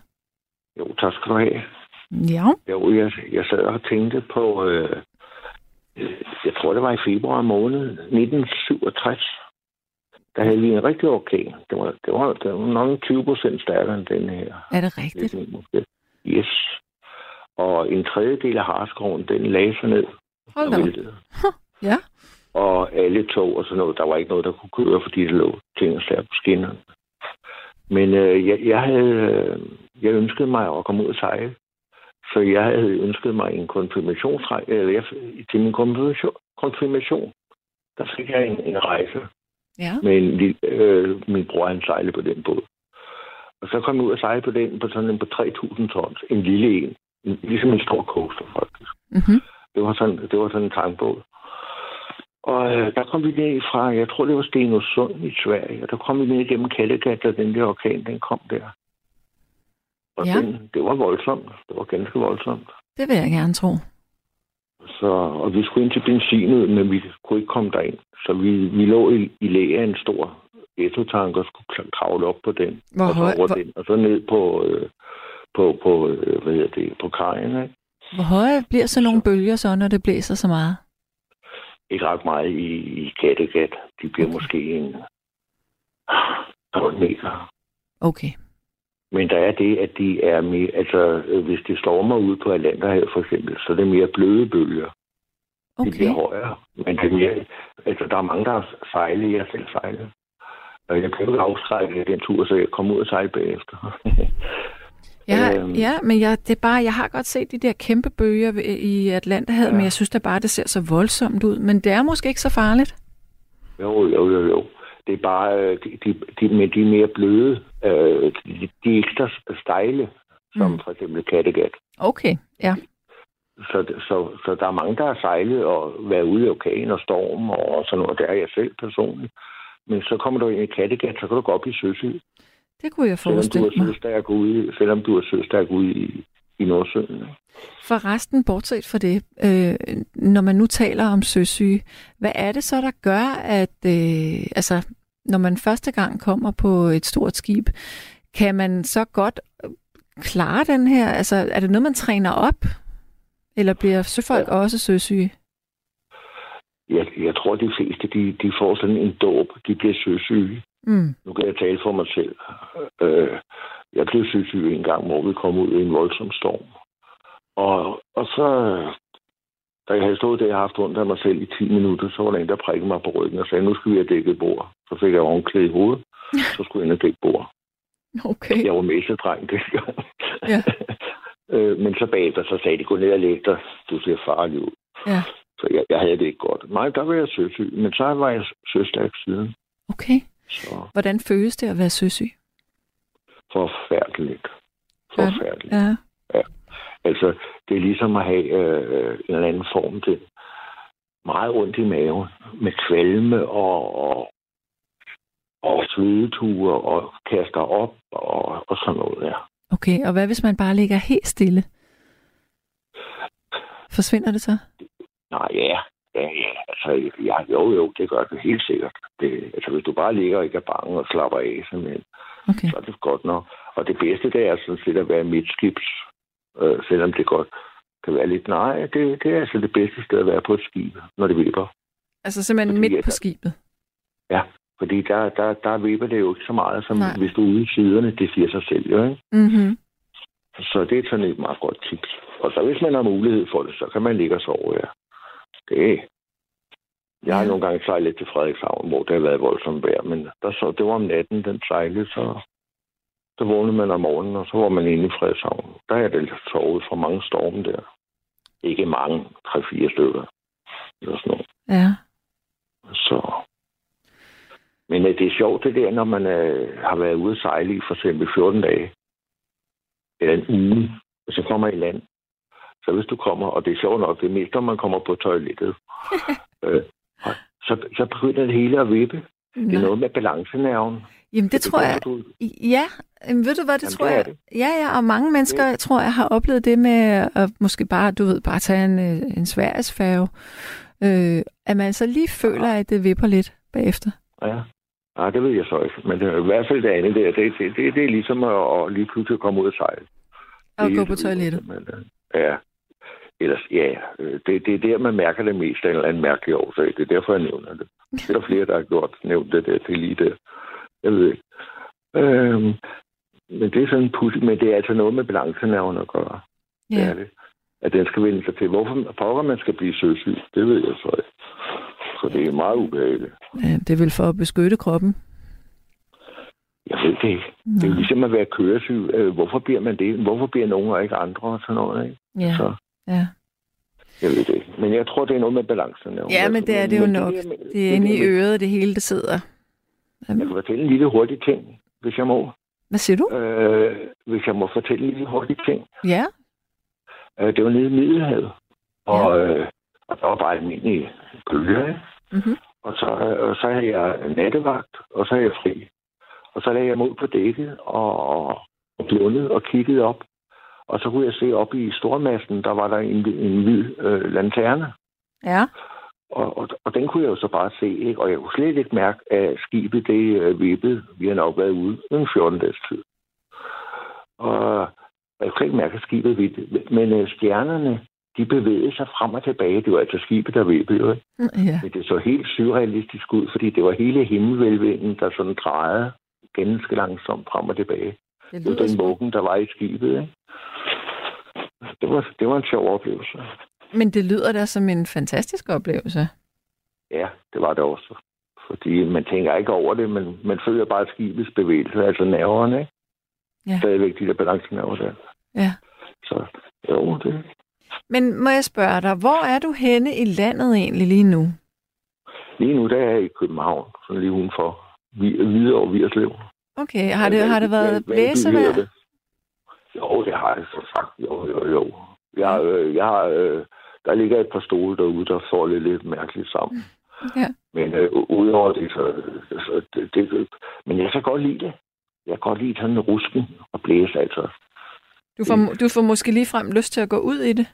Jo, tak skal du have. Ja. Jo, jeg, jeg sad og tænkte på, øh, jeg tror det var i februar måned nitten syvogtres, der havde vi en rigtig orkan. Det var, det var, det var nok tyve procent stærkere end den her. Er det rigtigt? Yes. Og en tredjedel af harskoven, den lagde sig ned. Hold da. Huh. Ja. Og alle tog og sådan noget, der var ikke noget, der kunne køre, fordi det lå ting og slager på skinnerne. Men øh, jeg, jeg havde, øh, jeg ønskede mig at komme ud og sejle, så jeg havde ønsket mig en konfirmationsrejse, eller jeg, til min konfirmation, konfirmation, der fik jeg en, en rejse. Ja. Men øh, min bror, han sejlede på den båd. Og så kom jeg ud og sejlede på den, på sådan en på tre tusind tons, en lille en. ligesom en stor coaster, faktisk. Mm-hmm. Det var sådan, det var sådan en tangbåd. Og øh, der kom vi ned fra, jeg tror, det var Stenungsund i Sverige, og der kom vi ned igennem Kattegat, og den der orkan, den kom der. Og ja. den, det var voldsomt. Det var ganske voldsomt. Det vil jeg gerne tro. Så, og vi skulle ind til benzinet, men vi kunne ikke komme derind. Så vi, vi lå i, i læ af en stor ettotank og skulle kravle op på den. Hvor og så over hvor... den, og så ned på, øh, på, på øh, hvad hedder det, på kajen, ikke? Hvor høje bliver så nogle så... bølger så, når det blæser så meget? Ikke ret meget i, i Kattegat. De bliver okay. måske en tolv meter. Okay. Men der er det, at de er mere... Altså, hvis de stormer ude på Atlanterhavet for eksempel, så er det mere bløde bølger. Okay. De bliver højere. Men det er mere... Altså, der er mange, der har sejlet. Jeg har selv sejlet. Og jeg kan jo ikke afskrække den tur, så jeg kommer ud og sejle bagefter. Ja, øhm. ja, men jeg, det er bare, jeg har godt set de der kæmpe bølger i Atlanterhavet, ja. Men jeg synes da bare, det ser så voldsomt ud. Men det er måske ikke så farligt. Jo, jo, jo, jo. Det er bare, de, de, de, men de er mere bløde. Øh, de, de er ikke så stejle, som mm. for eksempel Kattegat. Okay, ja. Så, så, så der er mange, der har sejlet og været ude i orkan og storm og sådan noget. Det er jeg selv personligt. Men så kommer du ind i Kattegat, så kan du gå op i søsyg. Det kunne jeg forestille mig. Selvom du er søstærk ude, selvom du er søstærk ude i, i Nordsøen. For resten, bortset fra det, øh, når man nu taler om søsyge, hvad er det så, der gør, at øh, altså, når man første gang kommer på et stort skib, kan man så godt klare den her? Altså, er det noget, man træner op? Eller bliver søfolk ja. også søsyge? Jeg, jeg tror, de fleste, de, de får sådan en dåb, de bliver søsyge. Mm. Nu kan jeg tale for mig selv. Øh, jeg blev søsyg en gang, hvor vi kom ud i en voldsom storm. Og, og så, da jeg havde stået der, jeg havde haft ondt af mig selv i ti minutter, så var der en, der prikkede mig på ryggen og sagde, nu skal vi have dækket bord. Så fik jeg håndklæde i hovedet, så skulle jeg ind og dække bord. Okay. Jeg var mæssedreng dengang. Ja. øh, men så bagefter, så sagde de, gå ned og læg dig, du ser farlig ud. Ja. Så jeg, jeg havde det ikke godt. Nej, der var jeg søsyg, men så var jeg søstærk siden. Okay. Så. Hvordan føles det at være søsyg? Forfærdeligt. Forfærdeligt. Ja. Ja. Altså, det er ligesom at have øh, en eller anden form til meget ondt i maven, med kvalme og, og, og svedeture og kaster op og, og sådan noget der. Okay, og hvad hvis man bare ligger helt stille? Forsvinder det så? Nej, ja. Ja, ja, altså, ja, jo, jo, det gør det helt sikkert. Det, altså, hvis du bare ligger og ikke er bange og slapper af, okay. så er det godt nok. Og det bedste, det er sådan set at være midtskibs, øh, selvom det godt kan være lidt nej. Det, det er altså det bedste sted at være på et skib, når det vipper. Altså simpelthen fordi, midt på skibet? Ja, fordi der, der, der vipper det jo ikke så meget, som nej. Hvis du er ude i siderne, det siger sig selv, jo, ikke? Mm-hmm. Så det er sådan et meget godt tips. Og så hvis man har mulighed for det, så kan man ligge og sove, ja. Okay. Jeg har ja. nogle gange sejlet til Frederikshavn, hvor det har været voldsomt vejr, men der så, det var om natten, den sejlede, så, så vågnede man om morgenen, og så var man inde i Frederikshavn. Der er det sovet fra mange storme der. Ikke mange, tre-fire stykker, eller sådan noget. Ja. Så. Men det er sjovt det der, når man øh, har været ude at sejle i for eksempel fjorten dage, eller en uge, og så kommer man i land. Så hvis du kommer, og det er sjovt nok, det er mest, når man kommer på toilettet, øh, så, så begynder det hele at vippe. Nå. Det er noget med balancenerven. Jamen det, det tror jeg... Du... Ja, jamen, ved du hvad, det jamen, tror det jeg... Det. Ja, ja, og mange mennesker, jeg tror, jeg har oplevet det med at måske bare, du ved, bare tage en, en Sverigesfærge, øh, at man så lige føler, at det vipper lidt bagefter. Ja. Nej, det ved jeg så ikke. Men det, i hvert fald det andet der, det, det, det, det er ligesom at, at lige pludselig komme ud og sejle. Og gå på toilettet. Ja. Ellers, ja, det, det er der, man mærker det mest af en eller anden mærkelig årsag. Det er derfor, jeg nævner det. Det er der flere, der har gjort nævnt det der til lige der. Jeg ved ikke. Øhm, men det er sådan en pudsigt, men det er altså noget med balancenerven at gøre. Ja. Det er det. At den skal vende sig til. Hvorfor pokker man skal blive søsyg, det ved jeg så ikke. Så det er meget ubehageligt. Ja, det er vel for at beskytte kroppen? Jeg ved det ikke. Nå. Det er ligesom at være køresyg. Hvorfor bliver man det? Hvorfor bliver nogen og ikke andre og sådan noget, ikke? Ja. Så. Ja. Jeg ved det. Men jeg tror, det er noget med balancen. Ja, ja, men det er det jo men nok. Det er, med, det er inde i øret, det hele, det sidder. Jamen. Jeg kan fortælle en lille hurtig ting, hvis jeg må. Hvad siger du? Øh, hvis jeg må fortælle en lille hurtig ting. Ja. Øh, det var nede i Middelhavet. Og, ja. øh, og der var bare almindelige køler. Mm-hmm. Og, så, og så havde jeg nattevagt, og så havde jeg fri. Og så lagde jeg mod på dækket og blundede og kiggede op. Og så kunne jeg se op i stormassen, der var der en, en hvid øh, lanterne. Ja. Og, og, og den kunne jeg jo så bare se, ikke? Og jeg kunne slet ikke mærke, at skibet det vippede. Vi har nok været ude en fjorten dages tid. Og jeg kunne ikke mærke, at skibet vippede. Men øh, stjernerne, de bevægede sig frem og tilbage. Det var altså skibet, der vippede. Ja. Men det så helt surrealistisk ud, fordi det var hele himmelvælvingen, der sådan drejede ganske langsomt frem og tilbage. Det var den vuggen, der var i skibet, ikke? Det var, det var en sjov oplevelse. Men det lyder da som en fantastisk oplevelse. Ja, det var det også. Fordi man tænker ikke over det, men man føler bare skibets bevægelse, altså nerverne, ikke? Ja. Stadigvæk de der balancenerver der. Ja. Så jo, det. Men må jeg spørge dig, hvor er du henne i landet egentlig lige nu? Lige nu, der er jeg i København, sådan lige udenfor. Videre over Vigerslev. Okay, har det, har det været blæsevejr? Jo, det har jeg så sagt. Jo, jo, jo. Jeg, øh, jeg, øh, der ligger et par stole derude, der får lidt, lidt mærkeligt sammen. Ja. Men øh, udover det, så... så det, det, men jeg kan godt lide det. Jeg kan godt lide sådan en rusken og blæse, altså. Du får, du får måske ligefrem lyst til at gå ud i det?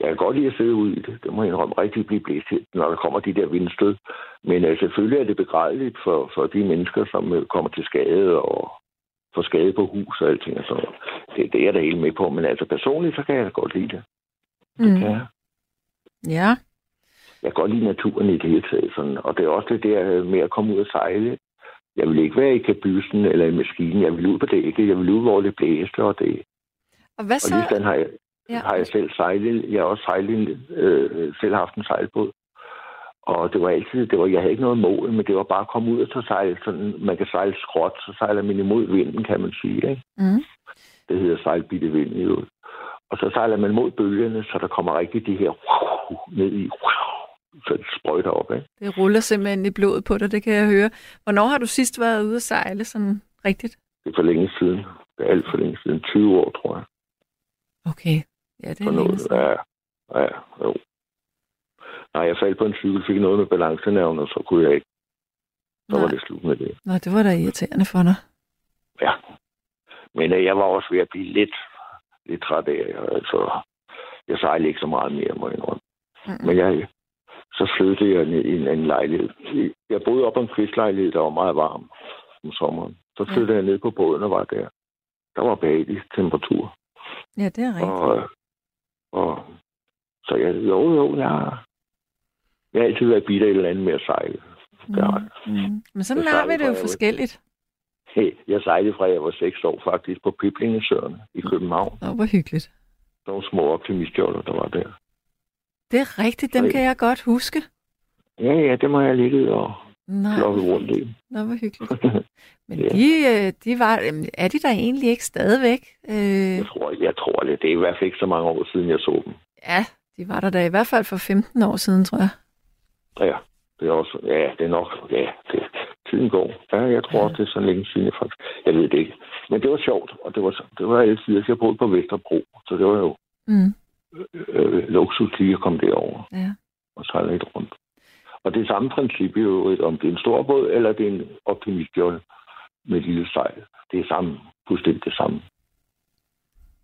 Jeg kan godt lide at sidde ud i det. Det må jeg indrømme rigtig blive blæst, når der kommer de der vindstød. Men øh, selvfølgelig er det begrædeligt for, for de mennesker, som øh, kommer til skade og... for skade på hus og alting og sådan noget. Det, det er jeg da helt med på, men altså personligt, så kan jeg godt lide det. Det mm. kan jeg. Ja. Jeg kan godt lide naturen i det hele taget, sådan. Og det er også det der med at komme ud og sejle. Jeg vil ikke være i kabysen eller i maskinen. Jeg vil ud på dækket. Jeg vil ud, hvor det blæste og det. Og hvad så? Og ligesådan har jeg, ja. har jeg selv sejlet. Jeg har også sejlet, øh, selv haft en sejlbåd. Og det var altid, det var, jeg havde ikke noget mål, men det var bare at komme ud og så sejle sådan, man kan sejle skråt, så sejler man imod vinden, kan man sige, ikke? Mm. Det hedder sejle bitte vind i øvrigt. Og så sejler man mod bølgerne, så der kommer rigtig de her wow, ned i, wow, så det sprøjter op, ikke? Det ruller simpelthen i blodet på dig, det kan jeg høre. Hvornår har du sidst været ude at sejle sådan rigtigt? Det er for længe siden. Det er alt for længe siden. tyve år, tror jeg. Okay. Ja, det er for længe siden. Ja, ja, jo. Nej, jeg faldt på en cykel, fik noget med balancenerven, og så kunne jeg ikke. Så Nej. var det slut med det. Nå, det var da irriterende for dig. Ja. Men øh, jeg var også ved at blive lidt, lidt træt af. Altså, jeg sejlede ikke så meget mere, må jeg indrømme. Mm-hmm. Men jeg, så flyttede jeg ned i en anden lejlighed. Jeg boede op om en kristlejlighed, der var meget varm om sommeren. Så flyttede mm. jeg ned på båden og var der. Der var behagelig temperatur. Ja, det er rigtigt. Og, og, så jeg jo, jo, jeg... Jeg har altid været bidt af et eller andet med at sejle. Mm. Mm. Men sådan har vi det jo jeg forskelligt. Var... Jeg sejlede fra, jeg var seks år faktisk, på Piblingesøerne i København. Åh, oh, hvor hyggeligt. Nogle små optimistjoller, der var der. Det er rigtigt, dem og kan jeg... jeg godt huske. Ja, ja, dem har jeg ligget og kloppet rundt i. Nå, hvor hyggeligt. Men ja. de, de var, er de der egentlig ikke stadigvæk? Øh... Jeg, tror, jeg tror det. Det er i hvert fald ikke så mange år siden, jeg så dem. Ja, de var der da i hvert fald for femten år siden, tror jeg. Ja, det er også, ja, det er nok, ja, det, tiden går. Ja, jeg tror også, det er så længe siden, jeg faktisk, jeg ved det ikke. Men det var sjovt, og det var, det var alle sider, jeg boede på Vesterbro, så det var jo mm. øh, luksus lige at komme derover ja. og sejle lidt rundt. Og det er samme princip jo, om det er en stor båd, eller det er en optimistjolle med et lille sejl. Det er samme, fuldstændig det samme,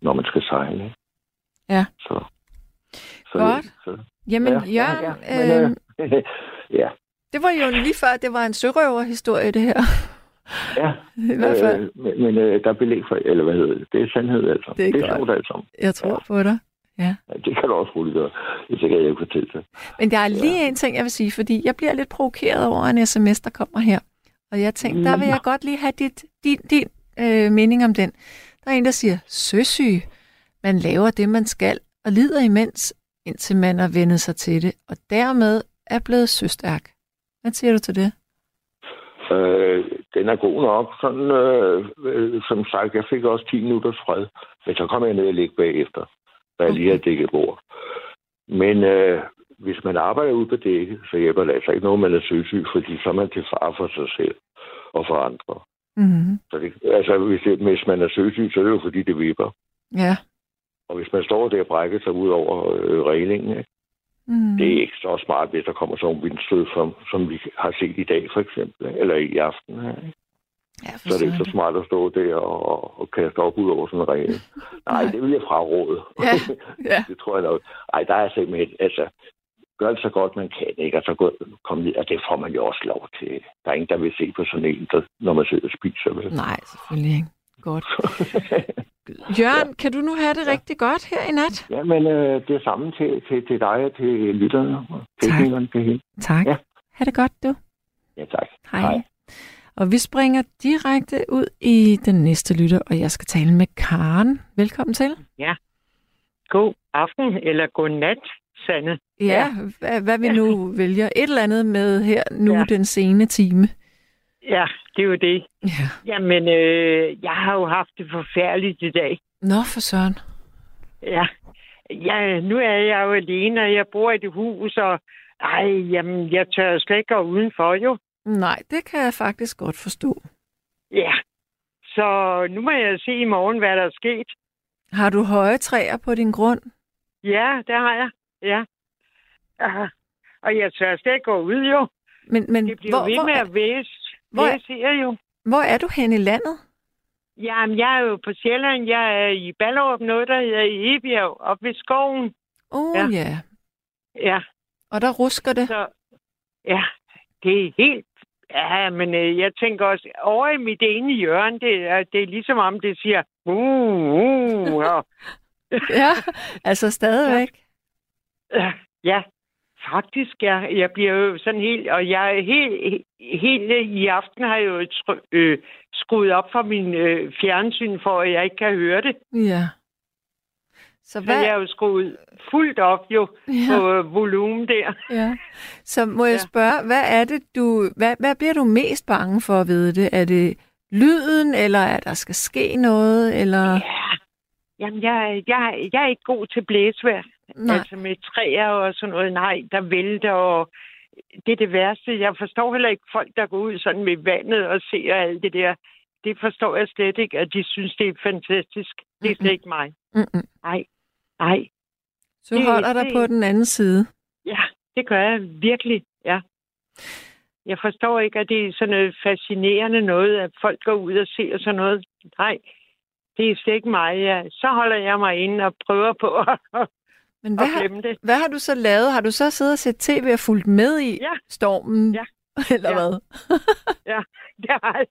når man skal sejle. Ja. Så. Så, godt. Så. Jamen, ja, Jørgen... Ja, ja. Men, øh, ja. Det var jo lige før, det var en sørøverhistorie, det her. Ja, i hvert fald. Øh, men, men der er belæg for, eller hvad hedder det? Det er sandhed, altså. Det er, det er sjovt, altså. Jeg tror ja. på dig. Ja. Ja, det kan du også roligt gøre. Det kan jeg ikke fortælle dig. Men der er lige ja. en ting, jeg vil sige, fordi jeg bliver lidt provokeret over en sms, der kommer her. Og jeg tænkte, der vil jeg godt lige have dit, din, din øh, mening om den. Der er en, der siger, søsyge, man laver det, man skal, og lider imens, indtil man har vendet sig til det. Og dermed er blevet søstærk. Hvad siger du til det? Øh, den er god nok. Sådan, øh, øh, som sagt, jeg fik også ti minutters fred. Men så kom jeg ned og ligge bagefter, da jeg okay. lige havde dækket bord. Men øh, hvis man arbejder ude på dækket, så hjælper det altså ikke noget, man er søsyg, fordi så er man til fare for sig selv og for andre. Mm-hmm. Så det, altså, hvis, det, hvis man er søsyg, så er det jo fordi, det vipper. Ja. Og hvis man står der og brækker sig ud over øh, reglingen, mm. det er ikke så smart, hvis der kommer sådan en vindstød, som, som vi har set i dag for eksempel, eller i aften. Ja, så er det ikke så smart at stå der og, og, og kaste op ud over sådan en regling. Nej, det vil jeg fraråde. Ja. Ja. Det tror jeg nok. Ej, der er simpelthen, altså, gør det så godt man kan, ikke? Og så gå, komme ned, og det får man jo også lov til. Der er ingen, der vil se på sådan en, der, når man sidder og spiser. Vel? Nej, selvfølgelig ikke. Godt. Jørgen, ja. Kan du nu have det rigtig ja. Godt her i nat? Ja, men øh, det er samme til, til, til dig og til lytterne og teknikerne. Tak. Til tak. Ja. Ha' det godt, du. Ja, tak. Hej. Hej. Og vi springer direkte ud i den næste lytter, og jeg skal tale med Karen. Velkommen til. Ja. God aften eller god nat, Sanne. Ja, ja. Hvad, hvad vi nu vælger. Et eller andet med her nu ja. Den sene time. Ja, det er jo det. Ja. Jamen, øh, jeg har jo haft det forfærdeligt i dag. Nå, for søren. Ja. Ja, nu er jeg jo alene, og jeg bor i det hus, og ej, jamen, jeg tør slet ikke gå udenfor, jo. Nej, det kan jeg faktisk godt forstå. Ja, så nu må jeg se i morgen, hvad der er sket. Har du høje træer på din grund? Ja, det har jeg, ja. Aha. Og jeg tør slet ikke gå ud, jo. Men, men, det bliver hvor, ved med hvor... at væse. Hvor er, jeg jo. Hvor er du hen i landet? Jamen, jeg er jo på Sjælland. Jeg er i Ballerup, noget der hedder i Ebjerg, oppe ved skoven. Oh, ja. Yeah. Ja. Og der rusker det? Så, ja, det er helt... Ja, men øh, jeg tænker også, over i mit ene hjørne, det er, det er ligesom om, det siger... Uh, uh, og... ja, altså stadigvæk. Ja, ja. Faktisk, jeg, jeg bliver jo sådan helt... Og jeg er helt, helt i aften har jeg jo tr, øh, skruet op for min øh, fjernsyn, for at jeg ikke kan høre det. Ja. Så, hvad... Så jeg er jo skruet fuldt op jo ja. På øh, volumen der. Ja. Så må jeg spørge, ja. Hvad er det, du... Hvad, hvad bliver du mest bange for at vide det? Er det lyden, eller er der skal ske noget, eller... Ja. Jamen, jeg, jeg, jeg er ikke god til blæsvær. Nej. Altså med træer og sådan noget, nej, der vælter, og det er det værste. Jeg forstår heller ikke folk, der går ud sådan med vandet og ser alt det der. Det forstår jeg slet ikke, og de synes, det er fantastisk. Det er mm-hmm. slet ikke mig. Mm-hmm. Nej, nej. Så det, holder dig det... på den anden side. Ja, det gør jeg virkelig, ja. Jeg forstår ikke, at det er sådan noget fascinerende noget, at folk går ud og ser sådan noget. Nej, det er slet ikke mig. Ja. Så holder jeg mig inde og prøver på at... Men hvad har, hvad har du så lavet? Har du så siddet og set tv og fulgt med i ja. Stormen? Ja. Eller ja. Hvad? ja, det har jeg.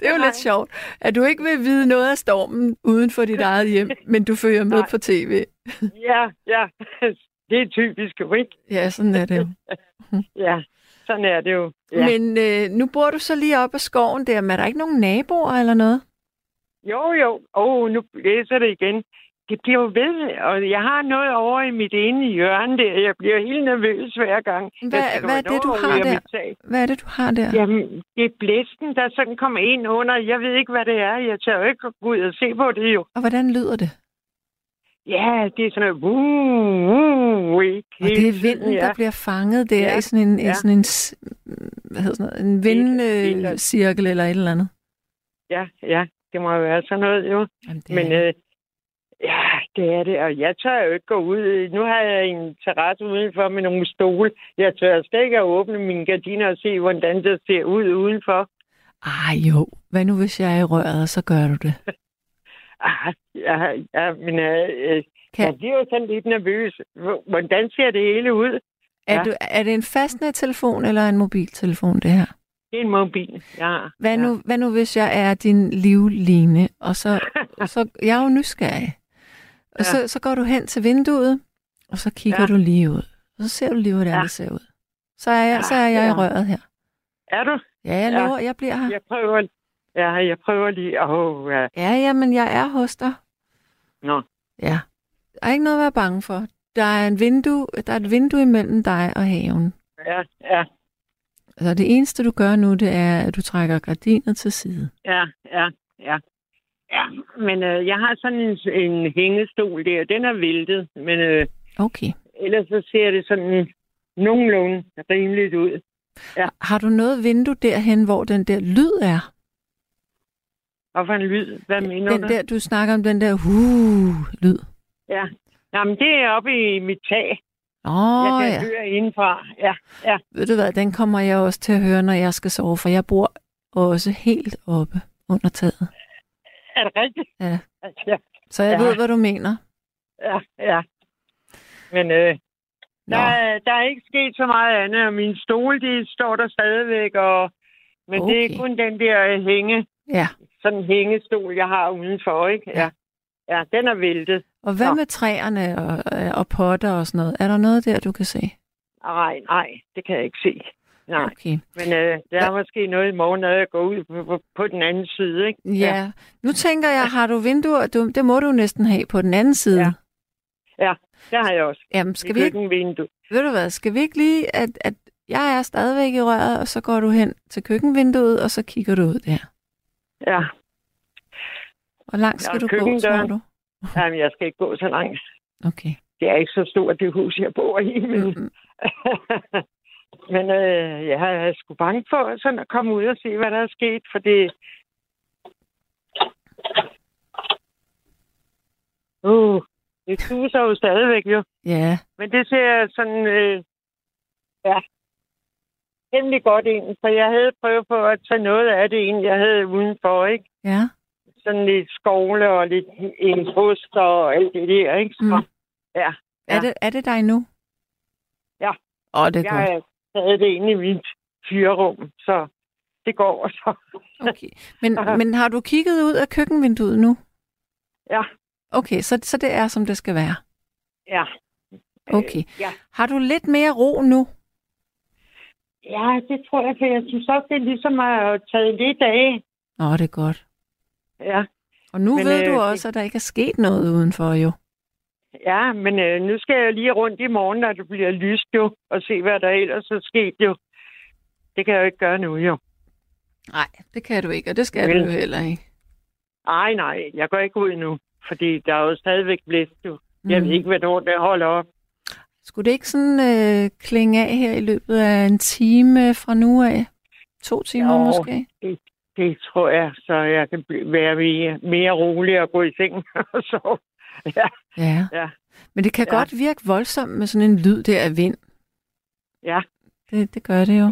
Det er jo det lidt sjovt, at du ikke vil vide noget af stormen uden for dit eget hjem, men du følger med på tv. ja, ja. Det er typisk jo ikke. Ja, sådan er det jo. ja, sådan er det jo. Ja. Men øh, nu bor du så lige op ad skoven der, men er der ikke nogen naboer eller noget? Jo, jo. Åh, oh, nu læser det igen. Det bliver jo ved, og jeg har noget over i mit ene hjørne der. Jeg bliver helt nervøs hver gang. Hva, hvad, er det, du har der? hvad er det, du har der? Jamen, det er blæsten, der sådan kommer ind under. Jeg ved ikke, hvad det er. Jeg tager jo ikke ud og se på det jo. Og hvordan lyder det? Ja, det er sådan noget... Uh, uh, uh, og det er vinden, ja. Der bliver fanget der ja. I sådan en, ja. Sådan en, hvad hedder sådan noget, en vindcirkel eller et eller andet. Ja, ja. Det må jo være sådan noget jo. Jamen, det Men... Er... Øh, Ja, det er det, og jeg tør jo ikke gå ud. Nu har jeg en terrasse udenfor med nogle stole. Jeg tør slet ikke at åbne mine gardiner og se, hvordan det ser ud udenfor. Ah jo, hvad nu hvis jeg er i røret, så gør du det? ah, ja, ja, men øh, kan... jeg bliver jo sådan lidt nervøs. Hvordan ser det hele ud? Er, ja. Du, er det en fastnettelefon eller en mobiltelefon, det her? Det er en mobil, ja. Hvad nu, ja. Hvad nu hvis jeg er din livline, og så, så jeg er jo nysgerrig. Og ja. så, så går du hen til vinduet, og så kigger ja. Du lige ud. Og så ser du lige, hvordan ja. Det ser ud. Så er jeg, ja, så er jeg ja. I røret her. Er du? Ja, jeg lover, ja. Jeg bliver her. Jeg prøver, ja, jeg prøver lige. Oh, ja. Ja, ja, men jeg er hos dig. Nå. No. Ja. Der er ikke noget at være bange for. Der er, en vindue, der er et vindue imellem dig og haven. Ja, ja. Altså det eneste, du gør nu, det er, at du trækker gardinet til side. Ja, ja, ja. Ja, men øh, jeg har sådan en, en hængestol der. Den er væltet, men øh, okay. ellers så ser det sådan nogenlunde rimeligt ud. Ja. Har du noget vindue derhen, hvor den der lyd er? Hvad for en lyd? Hvad mener den du? Der, du snakker om den der huu-lyd. Ja. Jamen, det er oppe i mit tag. Åh, oh, ja. Jeg kan høre indenfra. Ja, ja. Ved du hvad, den kommer jeg også til at høre, når jeg skal sove, for jeg bor også helt oppe under taget. Er det rigtigt? Ja. ja. Så jeg ja. ved, hvad du mener. Ja, ja. Men øh, der, der er ikke sket så meget andet, og min stol, de står der stadigvæk, og, men okay. det er kun den der hænge, ja. sådan en hængestol, jeg har udenfor, ikke? Ja. Ja, den er væltet. Og hvad så. Med træerne og, og potter og sådan noget? Er der noget der, du kan se? Nej, nej, det kan jeg ikke se. Nej, okay. men øh, der er Hva? måske noget i morgen, når jeg går ud på, på, på den anden side, ikke? Ja. ja, nu tænker jeg, har du vinduer? Du, det må du næsten have på den anden side. Ja, ja det har jeg også. Jamen, skal vi ikke... vindue. Ved du hvad, skal vi ikke lige, at, at jeg er stadigvæk i røret, og så går du hen til køkkenvinduet, og så kigger du ud der? Ja. Hvor langt skal du gå, tror du? Jamen, jeg skal ikke gå så langt. Okay. Det er ikke så stort, det hus, jeg bor i, men... Mm-hmm. Men øh, jeg er sgu bange for sådan at komme ud og se, hvad der er sket, for det... Uh, det suser jo stadigvæk, jo. Ja. Yeah. Men det ser sådan... Øh, ja. Hemmelig godt ind, for jeg havde prøvet på at tage noget af det ind, jeg havde udenfor, ikke? Ja. Yeah. Sådan lidt skovle og lidt en post og alt det der, ikke? Så, mm. ja, ja. Er det, er det dig nu? Ja. Åh, det er jeg godt. Jeg havde det inde i mit fyrerum, så det går så. Okay. Men, men har du kigget ud af køkkenvinduet nu? Ja. Okay, så, så det er, som det skal være? Ja. Okay. Øh, ja. Har du lidt mere ro nu? Ja, det tror jeg, for jeg synes også, det er ligesom at tage lidt af. Åh, det er godt. Ja. Og nu men, ved øh, du også, at der ikke er sket noget udenfor, jo. Ja, men øh, nu skal jeg lige rundt i morgen, når det bliver lyst, jo, og se, hvad der ellers er sket, jo. Det kan jeg jo ikke gøre nu, jo. Nej, det kan du ikke, og det skal men. du heller ikke. Nej, nej, jeg går ikke ud nu, fordi der er jo stadigvæk blæst, jo. Mm. Jeg ved ikke, hvornår det holder op. Skulle det ikke sådan øh, klinge af her i løbet af en time fra nu af? To timer jo, måske? Det. Det tror jeg, så jeg kan være mere rolig og gå i sengen og sove. Ja. Ja. ja. Men det kan ja. godt virke voldsomt med sådan en lyd der af vind. Ja. Det, det gør det jo.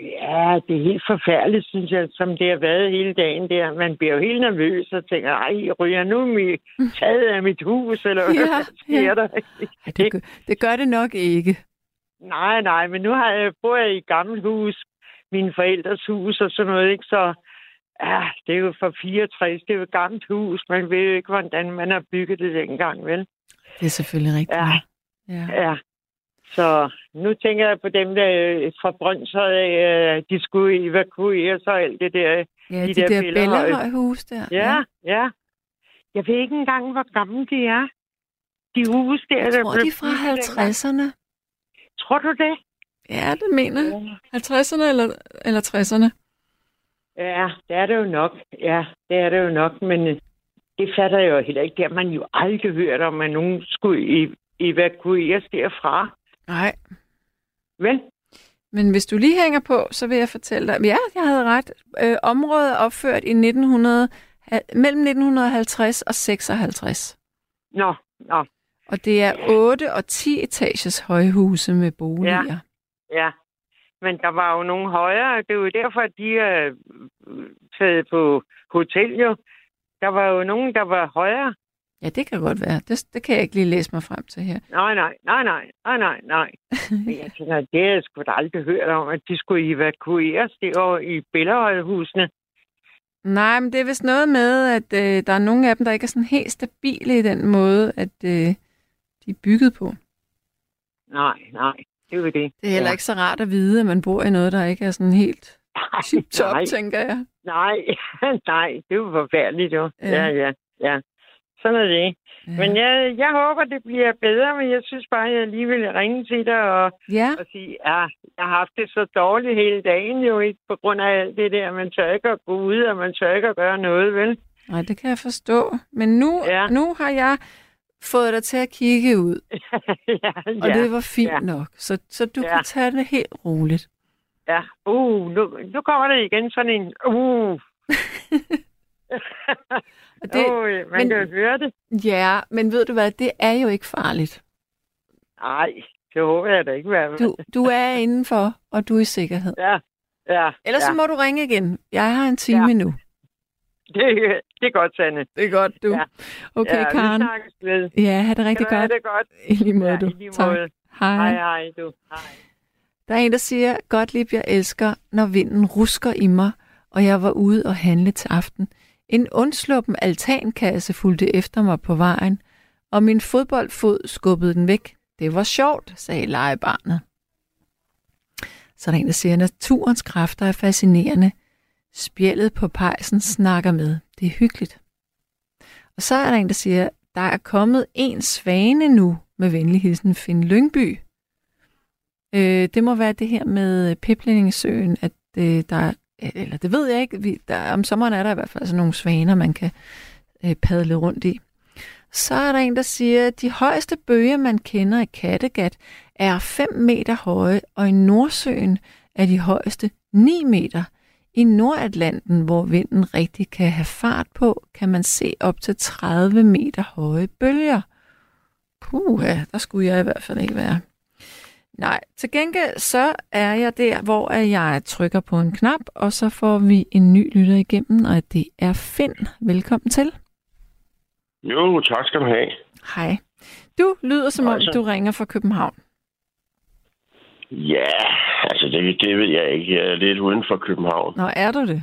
Ja, det er helt forfærdeligt, synes jeg, som det har været hele dagen der. Man bliver jo helt nervøs og tænker, ej, ryger nu mit taget af mit hus, eller ja, hvad sker ja. der? Ja, det, gør, det gør det nok ikke. Nej, nej, men nu har jeg boet i et gammelt hus, mine forældres hus og sådan noget, ikke? Så ah, det er jo fra fireogtres, det er jo et gammelt hus. Man ved jo ikke, hvordan man har bygget det dengang, vel? Det er selvfølgelig rigtigt. Ja, ja. ja. Så nu tænker jeg på dem, der fra Brøndshøj, de skulle evakuere sig og alt det der. Ja, de, de der, der Bellahøj-hus der. Ja, ja, ja. Jeg ved ikke engang, hvor gamle de er. De huse der... Jeg tror, der de er fra halvtredserne. Tror du det? Ja, det mener jeg. halvtredserne eller, eller tresserne? Ja, det er det jo nok. Ja, det er det jo nok, men det fatter jeg jo heller ikke. Det har man jo aldrig hørt om, at nogen skulle ev- evakueres derfra. Nej. Vel? Men hvis du lige hænger på, så vil jeg fortælle dig. Ja, jeg havde ret. Øh, området opført i nitten hundrede, mellem nitten halvtreds og seksoghalvtreds. Nå, nå. Og det er otte og ti etages højhuse med boliger. Ja. Ja, men der var jo nogle højere. Det var jo derfor, at de er taget på hotel, jo. Der var jo nogen, der var højere. Ja, det kan godt være. Det, det kan jeg ikke lige læse mig frem til her. Nej, nej, nej, nej, nej, nej, nej. Men jeg tænker, det har jeg sgu da aldrig hørt om, at de skulle evakueres derovre i Bellahøjhusene. Nej, men det er vist noget med, at øh, der er nogle af dem, der ikke er sådan helt stabile i den måde, at øh, de er bygget på. Nej, nej. Det er, det. det er heller ja. ikke så rart at vide, at man bor i noget, der ikke er sådan helt tip-top, tænker jeg. Nej, nej, det er jo forfærdeligt jo. Ja, ja, ja. ja. Sådan er det. Ja. Men jeg, jeg håber, det bliver bedre, men jeg synes bare, at jeg lige vil ringe til dig og, ja. og sige, ja, jeg har haft det så dårligt hele dagen jo, ikke på grund af alt det der. Man tør ikke at gå ud, og man tør ikke at gøre noget, vel? Nej, det kan jeg forstå. Men nu, ja. nu har jeg... fået dig til at kigge ud. ja, og ja, det var fint ja. nok. Så, så du ja. kan tage det helt roligt. Ja. Uh, nu, nu kommer det igen sådan en... Uh. det, oh, man men, kan jo høre det. Ja, men ved du hvad, det er jo ikke farligt. Nej, det håber jeg da ikke. Du, du er indenfor, og du er i sikkerhed. Ja, ja. Ellers ja. Så må du ringe igen. Jeg har en time ja. nu. Det, det er godt, Sanne. Det er godt, du. Ja. Okay, ja, Karen. Ja, har det rigtig godt. Det godt. I lige måde, ja, du. I lige måde. Hej. Hej, hej, du. Hej. Der er en, der siger, Gottlieb, jeg elsker, når vinden rusker i mig, og jeg var ude og handle til aften. En undsluppen altankasse fulgte efter mig på vejen, og min fodboldfod skubbede den væk. Det var sjovt, sagde legebarnet. Så er der en, der siger, naturens kræfter er fascinerende. Spjældet på pejsen snakker med. Det er hyggeligt. Og så er der en, der siger, der er kommet en svane nu, med venlig hilsen Finn Lyngby. Øh, det må være det her med Piplindingsøen, at øh, der eller det ved jeg ikke, vi, der, om sommeren er der i hvert fald sådan nogle svaner, man kan øh, padle rundt i. Så er der en, der siger, at de højeste bøger, man kender i Kattegat, er fem meter høje, og i Nordsøen er de højeste ni meter. I Nordatlanten, hvor vinden rigtig kan have fart på, kan man se op til tredive meter høje bølger. Puh, der skulle jeg i hvert fald ikke være. Nej, til gengæld så er jeg der, hvor jeg trykker på en knap, og så får vi en ny lytter igennem, og det er Finn. Velkommen til. Jo, tak skal du have. Hej. Du lyder som om, du ringer fra København. Ja, altså det, det ved jeg ikke. Jeg er lidt uden for København. Nå, er du det?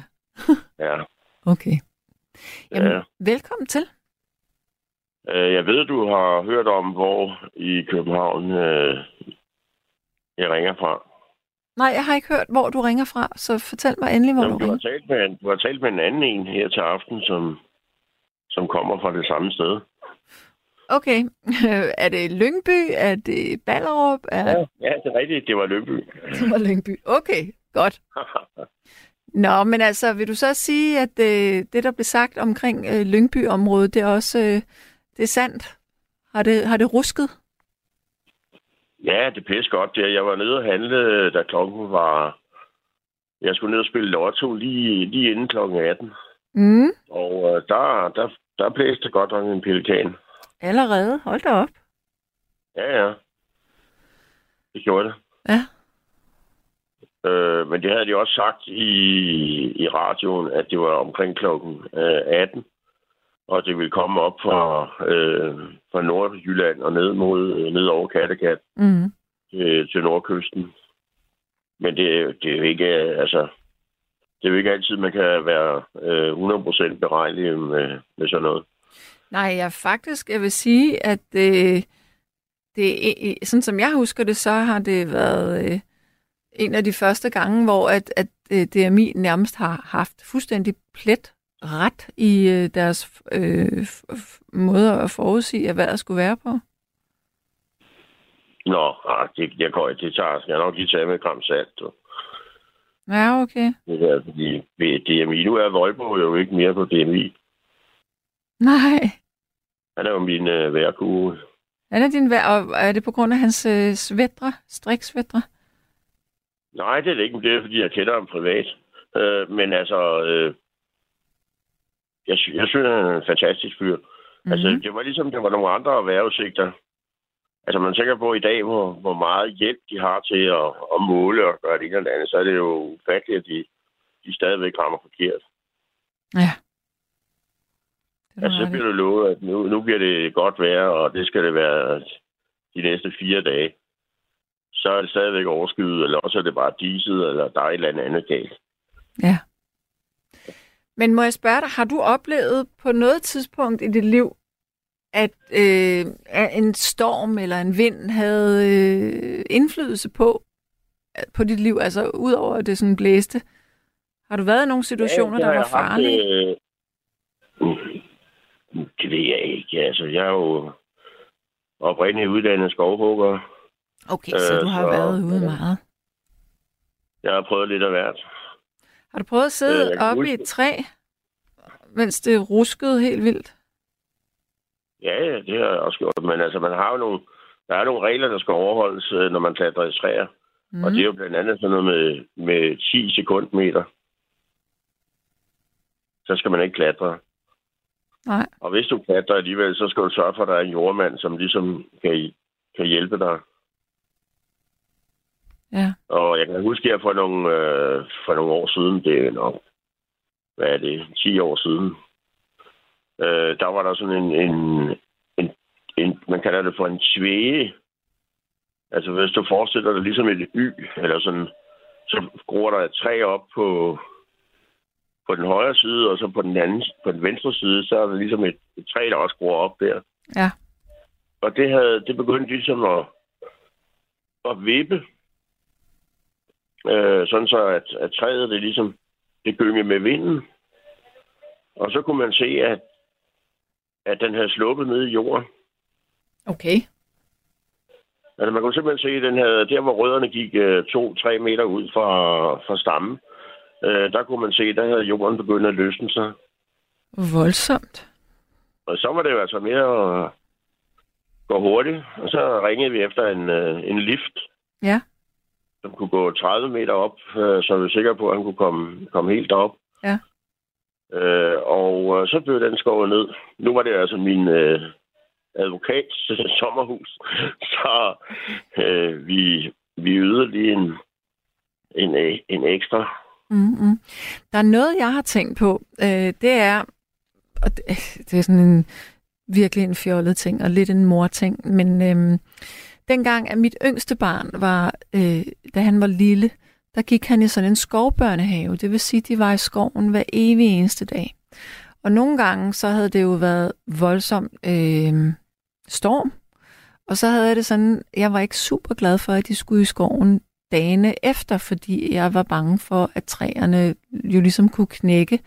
Ja. Okay. Jamen, ja. Velkommen til. Jeg ved, du har hørt om, hvor i København øh, jeg ringer fra. Nej, jeg har ikke hørt, hvor du ringer fra, så fortæl mig endelig, hvor Jamen, du, du ringer. Har talt med en, du har talt med en anden en her til aften, som, som kommer fra det samme sted. Okay. Er det Lyngby? Er det Ballerup? Er... Ja, ja, det er rigtigt. Det var Lyngby. Det var Lyngby. Okay, godt. Nå, men altså, vil du så sige, at øh, det, der blev sagt omkring øh, Lyngby-området, det er også øh, det er sandt? Har det, har det rusket? Ja, det pisse godt. Jeg var nede og handle, da klokken var... Jeg skulle ned og spille lotto lige, lige inden klokken atten. Mm. Og øh, der, der, der blæste godt nok en pelikan. Allerede? Hold da op. Ja, ja. Det gjorde det. Ja. Øh, men det havde de også sagt i, i radioen, at det var omkring klokken atten, og det ville komme op fra, øh, fra Nordjylland og ned, mod, ned over Kattegat mm. til, til Nordkysten. Men det, det er jo ikke, altså, det er jo ikke altid, man kan være øh, hundrede procent beregnelig med, med sådan noget. Nej, jeg faktisk, jeg vil sige, at øh, det, sådan som jeg husker det, så har det været øh, en af de første gange, hvor at, at øh, D M I nærmest har haft fuldstændig plet ret i øh, deres øh, måde at forudsige, at hvad der skulle være på. Nå, arh, det, jeg går, det tager, skal jeg nok lige tage med et gram salt. Og... Ja, okay. Det er fordi D M I, nu er Voldborg jo ikke mere på D M I. Nej. Han er jo min øh, vejrguru. Han er din vejr, og er det på grund af hans øh, svætre, striksvætre? Nej, det er det ikke, det er, fordi jeg kender ham privat. Øh, men altså, øh, jeg, jeg synes, han er en fantastisk fyr. Mm-hmm. Altså, det var ligesom, der var nogle andre vejrudsigter. Altså, man tænker på i dag, hvor, hvor meget hjælp de har til at, at måle og gøre det ene eller andet, så er det jo ufatteligt, at de, de stadigvæk rammer forkert. Ja. Altså, så bliver du lovet, at nu, nu bliver det godt vejr, og det skal det være de næste fire dage. Så er det stadigvæk overskyet, eller også er det bare diset, eller der er et eller andet andet galt. Ja. Men må jeg spørge dig, har du oplevet på noget tidspunkt i dit liv, at øh, en storm eller en vind havde øh, indflydelse på, på dit liv, altså ud over det sådan blæste? Har du været i nogle situationer, ja, der var farlige? Haft, øh... uh. Det ved jeg ikke. Altså, jeg er jo oprindelig uddannet skovhugger. Okay, så øh, du har så... været ude meget. Jeg har prøvet lidt af hvert. Har du prøvet at sidde øh, oppe i et træ, mens det ruskede helt vildt? Ja, ja, det har jeg også gjort. Men altså, man har jo nogle, der er nogle regler, der skal overholdes, når man klatrer i træer. Mm. Og det er jo blandt andet sådan noget med, med ti sekundmeter. så skal man ikke klatre. Nej. Og hvis du klatrer alligevel, så skal du sørge for, at der er en jordmand, som ligesom kan, kan hjælpe dig. Ja. Og jeg kan huske, at for nogle, øh, for nogle år siden, det er nok, hvad er det, ti år siden, øh, der var der sådan en, en, en, en, man kalder det for en svæge. Altså hvis du forestiller dig ligesom et y, eller sådan, så gror der et træ op på, på den højre side, og så på den anden, på den venstre side, så er der ligesom et, et træ, der også gror op der. Ja. Og det, havde, det begyndte ligesom at, at vippe. Øh, sådan så, at, at træet, det ligesom, det gyngede med vinden. Og så kunne man se, at, at den havde sluppet ned i jorden. Okay. Altså, man kunne simpelthen se, at den havde, der hvor rødderne gik øh, to-tre meter ud fra, fra stammen, øh, der kunne man se, at der havde jorden begyndt at løsne sig. Voldsomt. Og så var det jo altså mere at gå hurtigt, og så ringede vi efter en, øh, en lift. Ja. Som kunne gå tredive meter op, øh, så vi var sikre på, at han kunne komme, komme helt op. Ja. Øh, og øh, så blev den skåret ned. Nu var det altså min øh, advokats øh, sommerhus, så øh, vi, vi ydede lige en, en, en ekstra. Mm-hmm. Der er noget, jeg har tænkt på. Øh, det er, og det, det er sådan en virkelig en fjollet ting, og lidt en mor-ting, men... Øh, dengang, at mit yngste barn var, øh, da han var lille, der gik han i sådan en skovbørnehave. Det vil sige, de var i skoven hver evig eneste dag. Og nogle gange, så havde det jo været voldsom øh, storm. Og så havde jeg det sådan, jeg var ikke super glad for, at de skulle i skoven dagene efter, fordi jeg var bange for, at træerne jo ligesom kunne knække.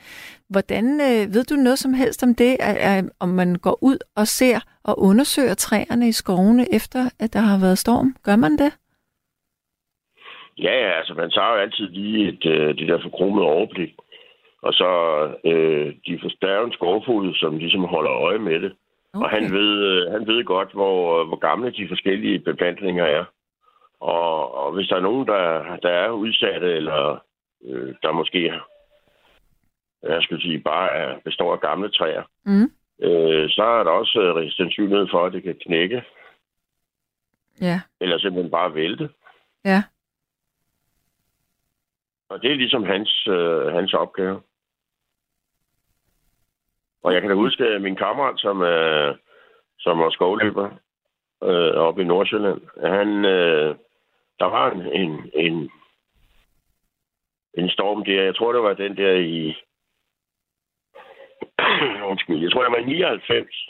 Hvordan, øh, ved du noget som helst om det, at, at, om man går ud og ser og undersøger træerne i skovene efter, at der har været storm? Gør man det? Ja, ja altså man tager jo altid lige et, øh, det der forkromede overblik, og så øh, de forstærende skovfod, som ligesom holder øje med det. Okay. Og han ved, øh, han ved godt, hvor, hvor gamle de forskellige beplantninger er. Og, og hvis der er nogen, der, der er udsatte, eller øh, der måske jeg skulle sige, bare er, består af gamle træer, mm. øh, så er der også øh, sandsynlighed for, at det kan knække. Yeah. Eller simpelthen bare vælte. Yeah. Og det er ligesom hans, øh, hans opgave. Og jeg kan da huske, at min kammerat, som, øh, som var skovløber øh, oppe i Nordjylland, han... Øh, Der var en, en, en, en storm der. Jeg tror, det var den der i... Undskyld. Jeg tror, det var i nioghalvfems.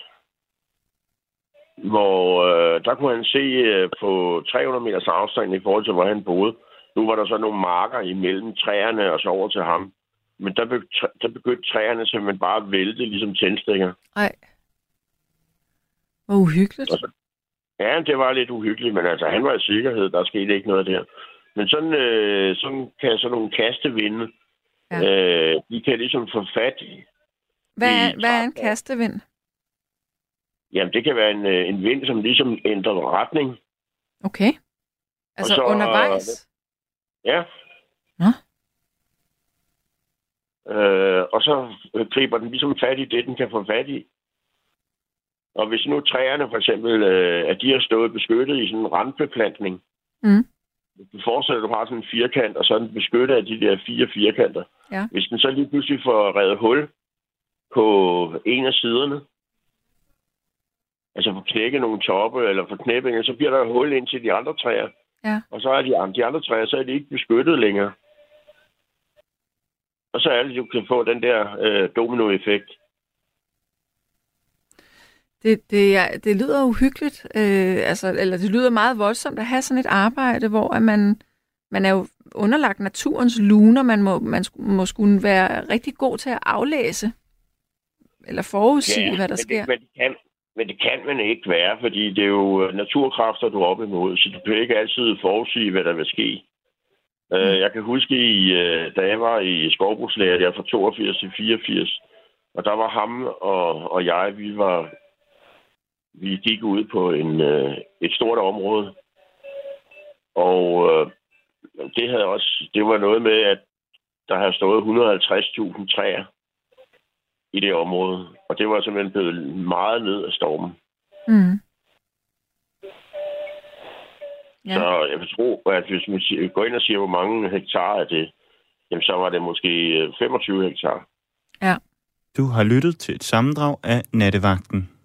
Hvor øh, der kunne han se øh, på tre hundrede meters afstand i forhold til, hvor han boede. Nu var der så nogle marker imellem træerne og så over til ham. Men der, begy, der begyndte træerne simpelthen bare at vælte, ligesom tændstikker. Nej. Hvor uhyggeligt. Ja, det var lidt uhyggeligt, men altså, han var i sikkerhed. Der skete ikke noget der. Men sådan, øh, sådan kan sådan nogle kastevinde, ja. øh, de kan ligesom få fat i. Hvad er, hvad er en kastevind? Jamen, det kan være en, en vind, som ligesom ændrer retning. Okay. Altså så, undervejs? Øh, ja. Nå? Øh, og så griber den ligesom fat i det, den kan få fat i. Og hvis nu træerne for eksempel, øh, at de har stået beskyttet i sådan en randbeplantning. Mm. Du forestiller, at du har sådan en firkant, og så er den beskyttet af de der fire firkanter. Ja. Hvis den så lige pludselig får revet hul på en af siderne, altså får knækket nogle toppe eller får knæppinger, så bliver der hul ind til de andre træer. Ja. Og så er de, de andre træer, så er de ikke beskyttet længere. Og så er det, du kan få den der øh, dominoeffekt. Det, det, det lyder uhyggeligt, øh, altså, eller det lyder meget voldsomt at have sådan et arbejde, hvor at man, man er jo underlagt naturens luner, man må, man må skulle være rigtig god til at aflæse, eller forudsige, ja, hvad der men sker. Det, men, det kan, men det kan man ikke være, fordi det er jo naturkræfter, du er op imod, så du kan ikke altid forudsige, hvad der vil ske. Mm. Jeg kan huske, i, da jeg var i skovbrugslæret, jeg fra toogfirs til fireogfirs, og der var ham og, og jeg, vi var... Vi gik ud på en, øh, et stort område, og øh, det havde også det var noget med, at der havde stået hundrede og halvtreds tusind træer i det område. Og det var simpelthen blevet meget ned af stormen. Mm. Ja. Så jeg vil tro, at hvis man går ind og siger, hvor mange hektar er det, jamen så var det måske femogtyve hektar. Ja. Du har lyttet til et sammendrag af Nattevagten.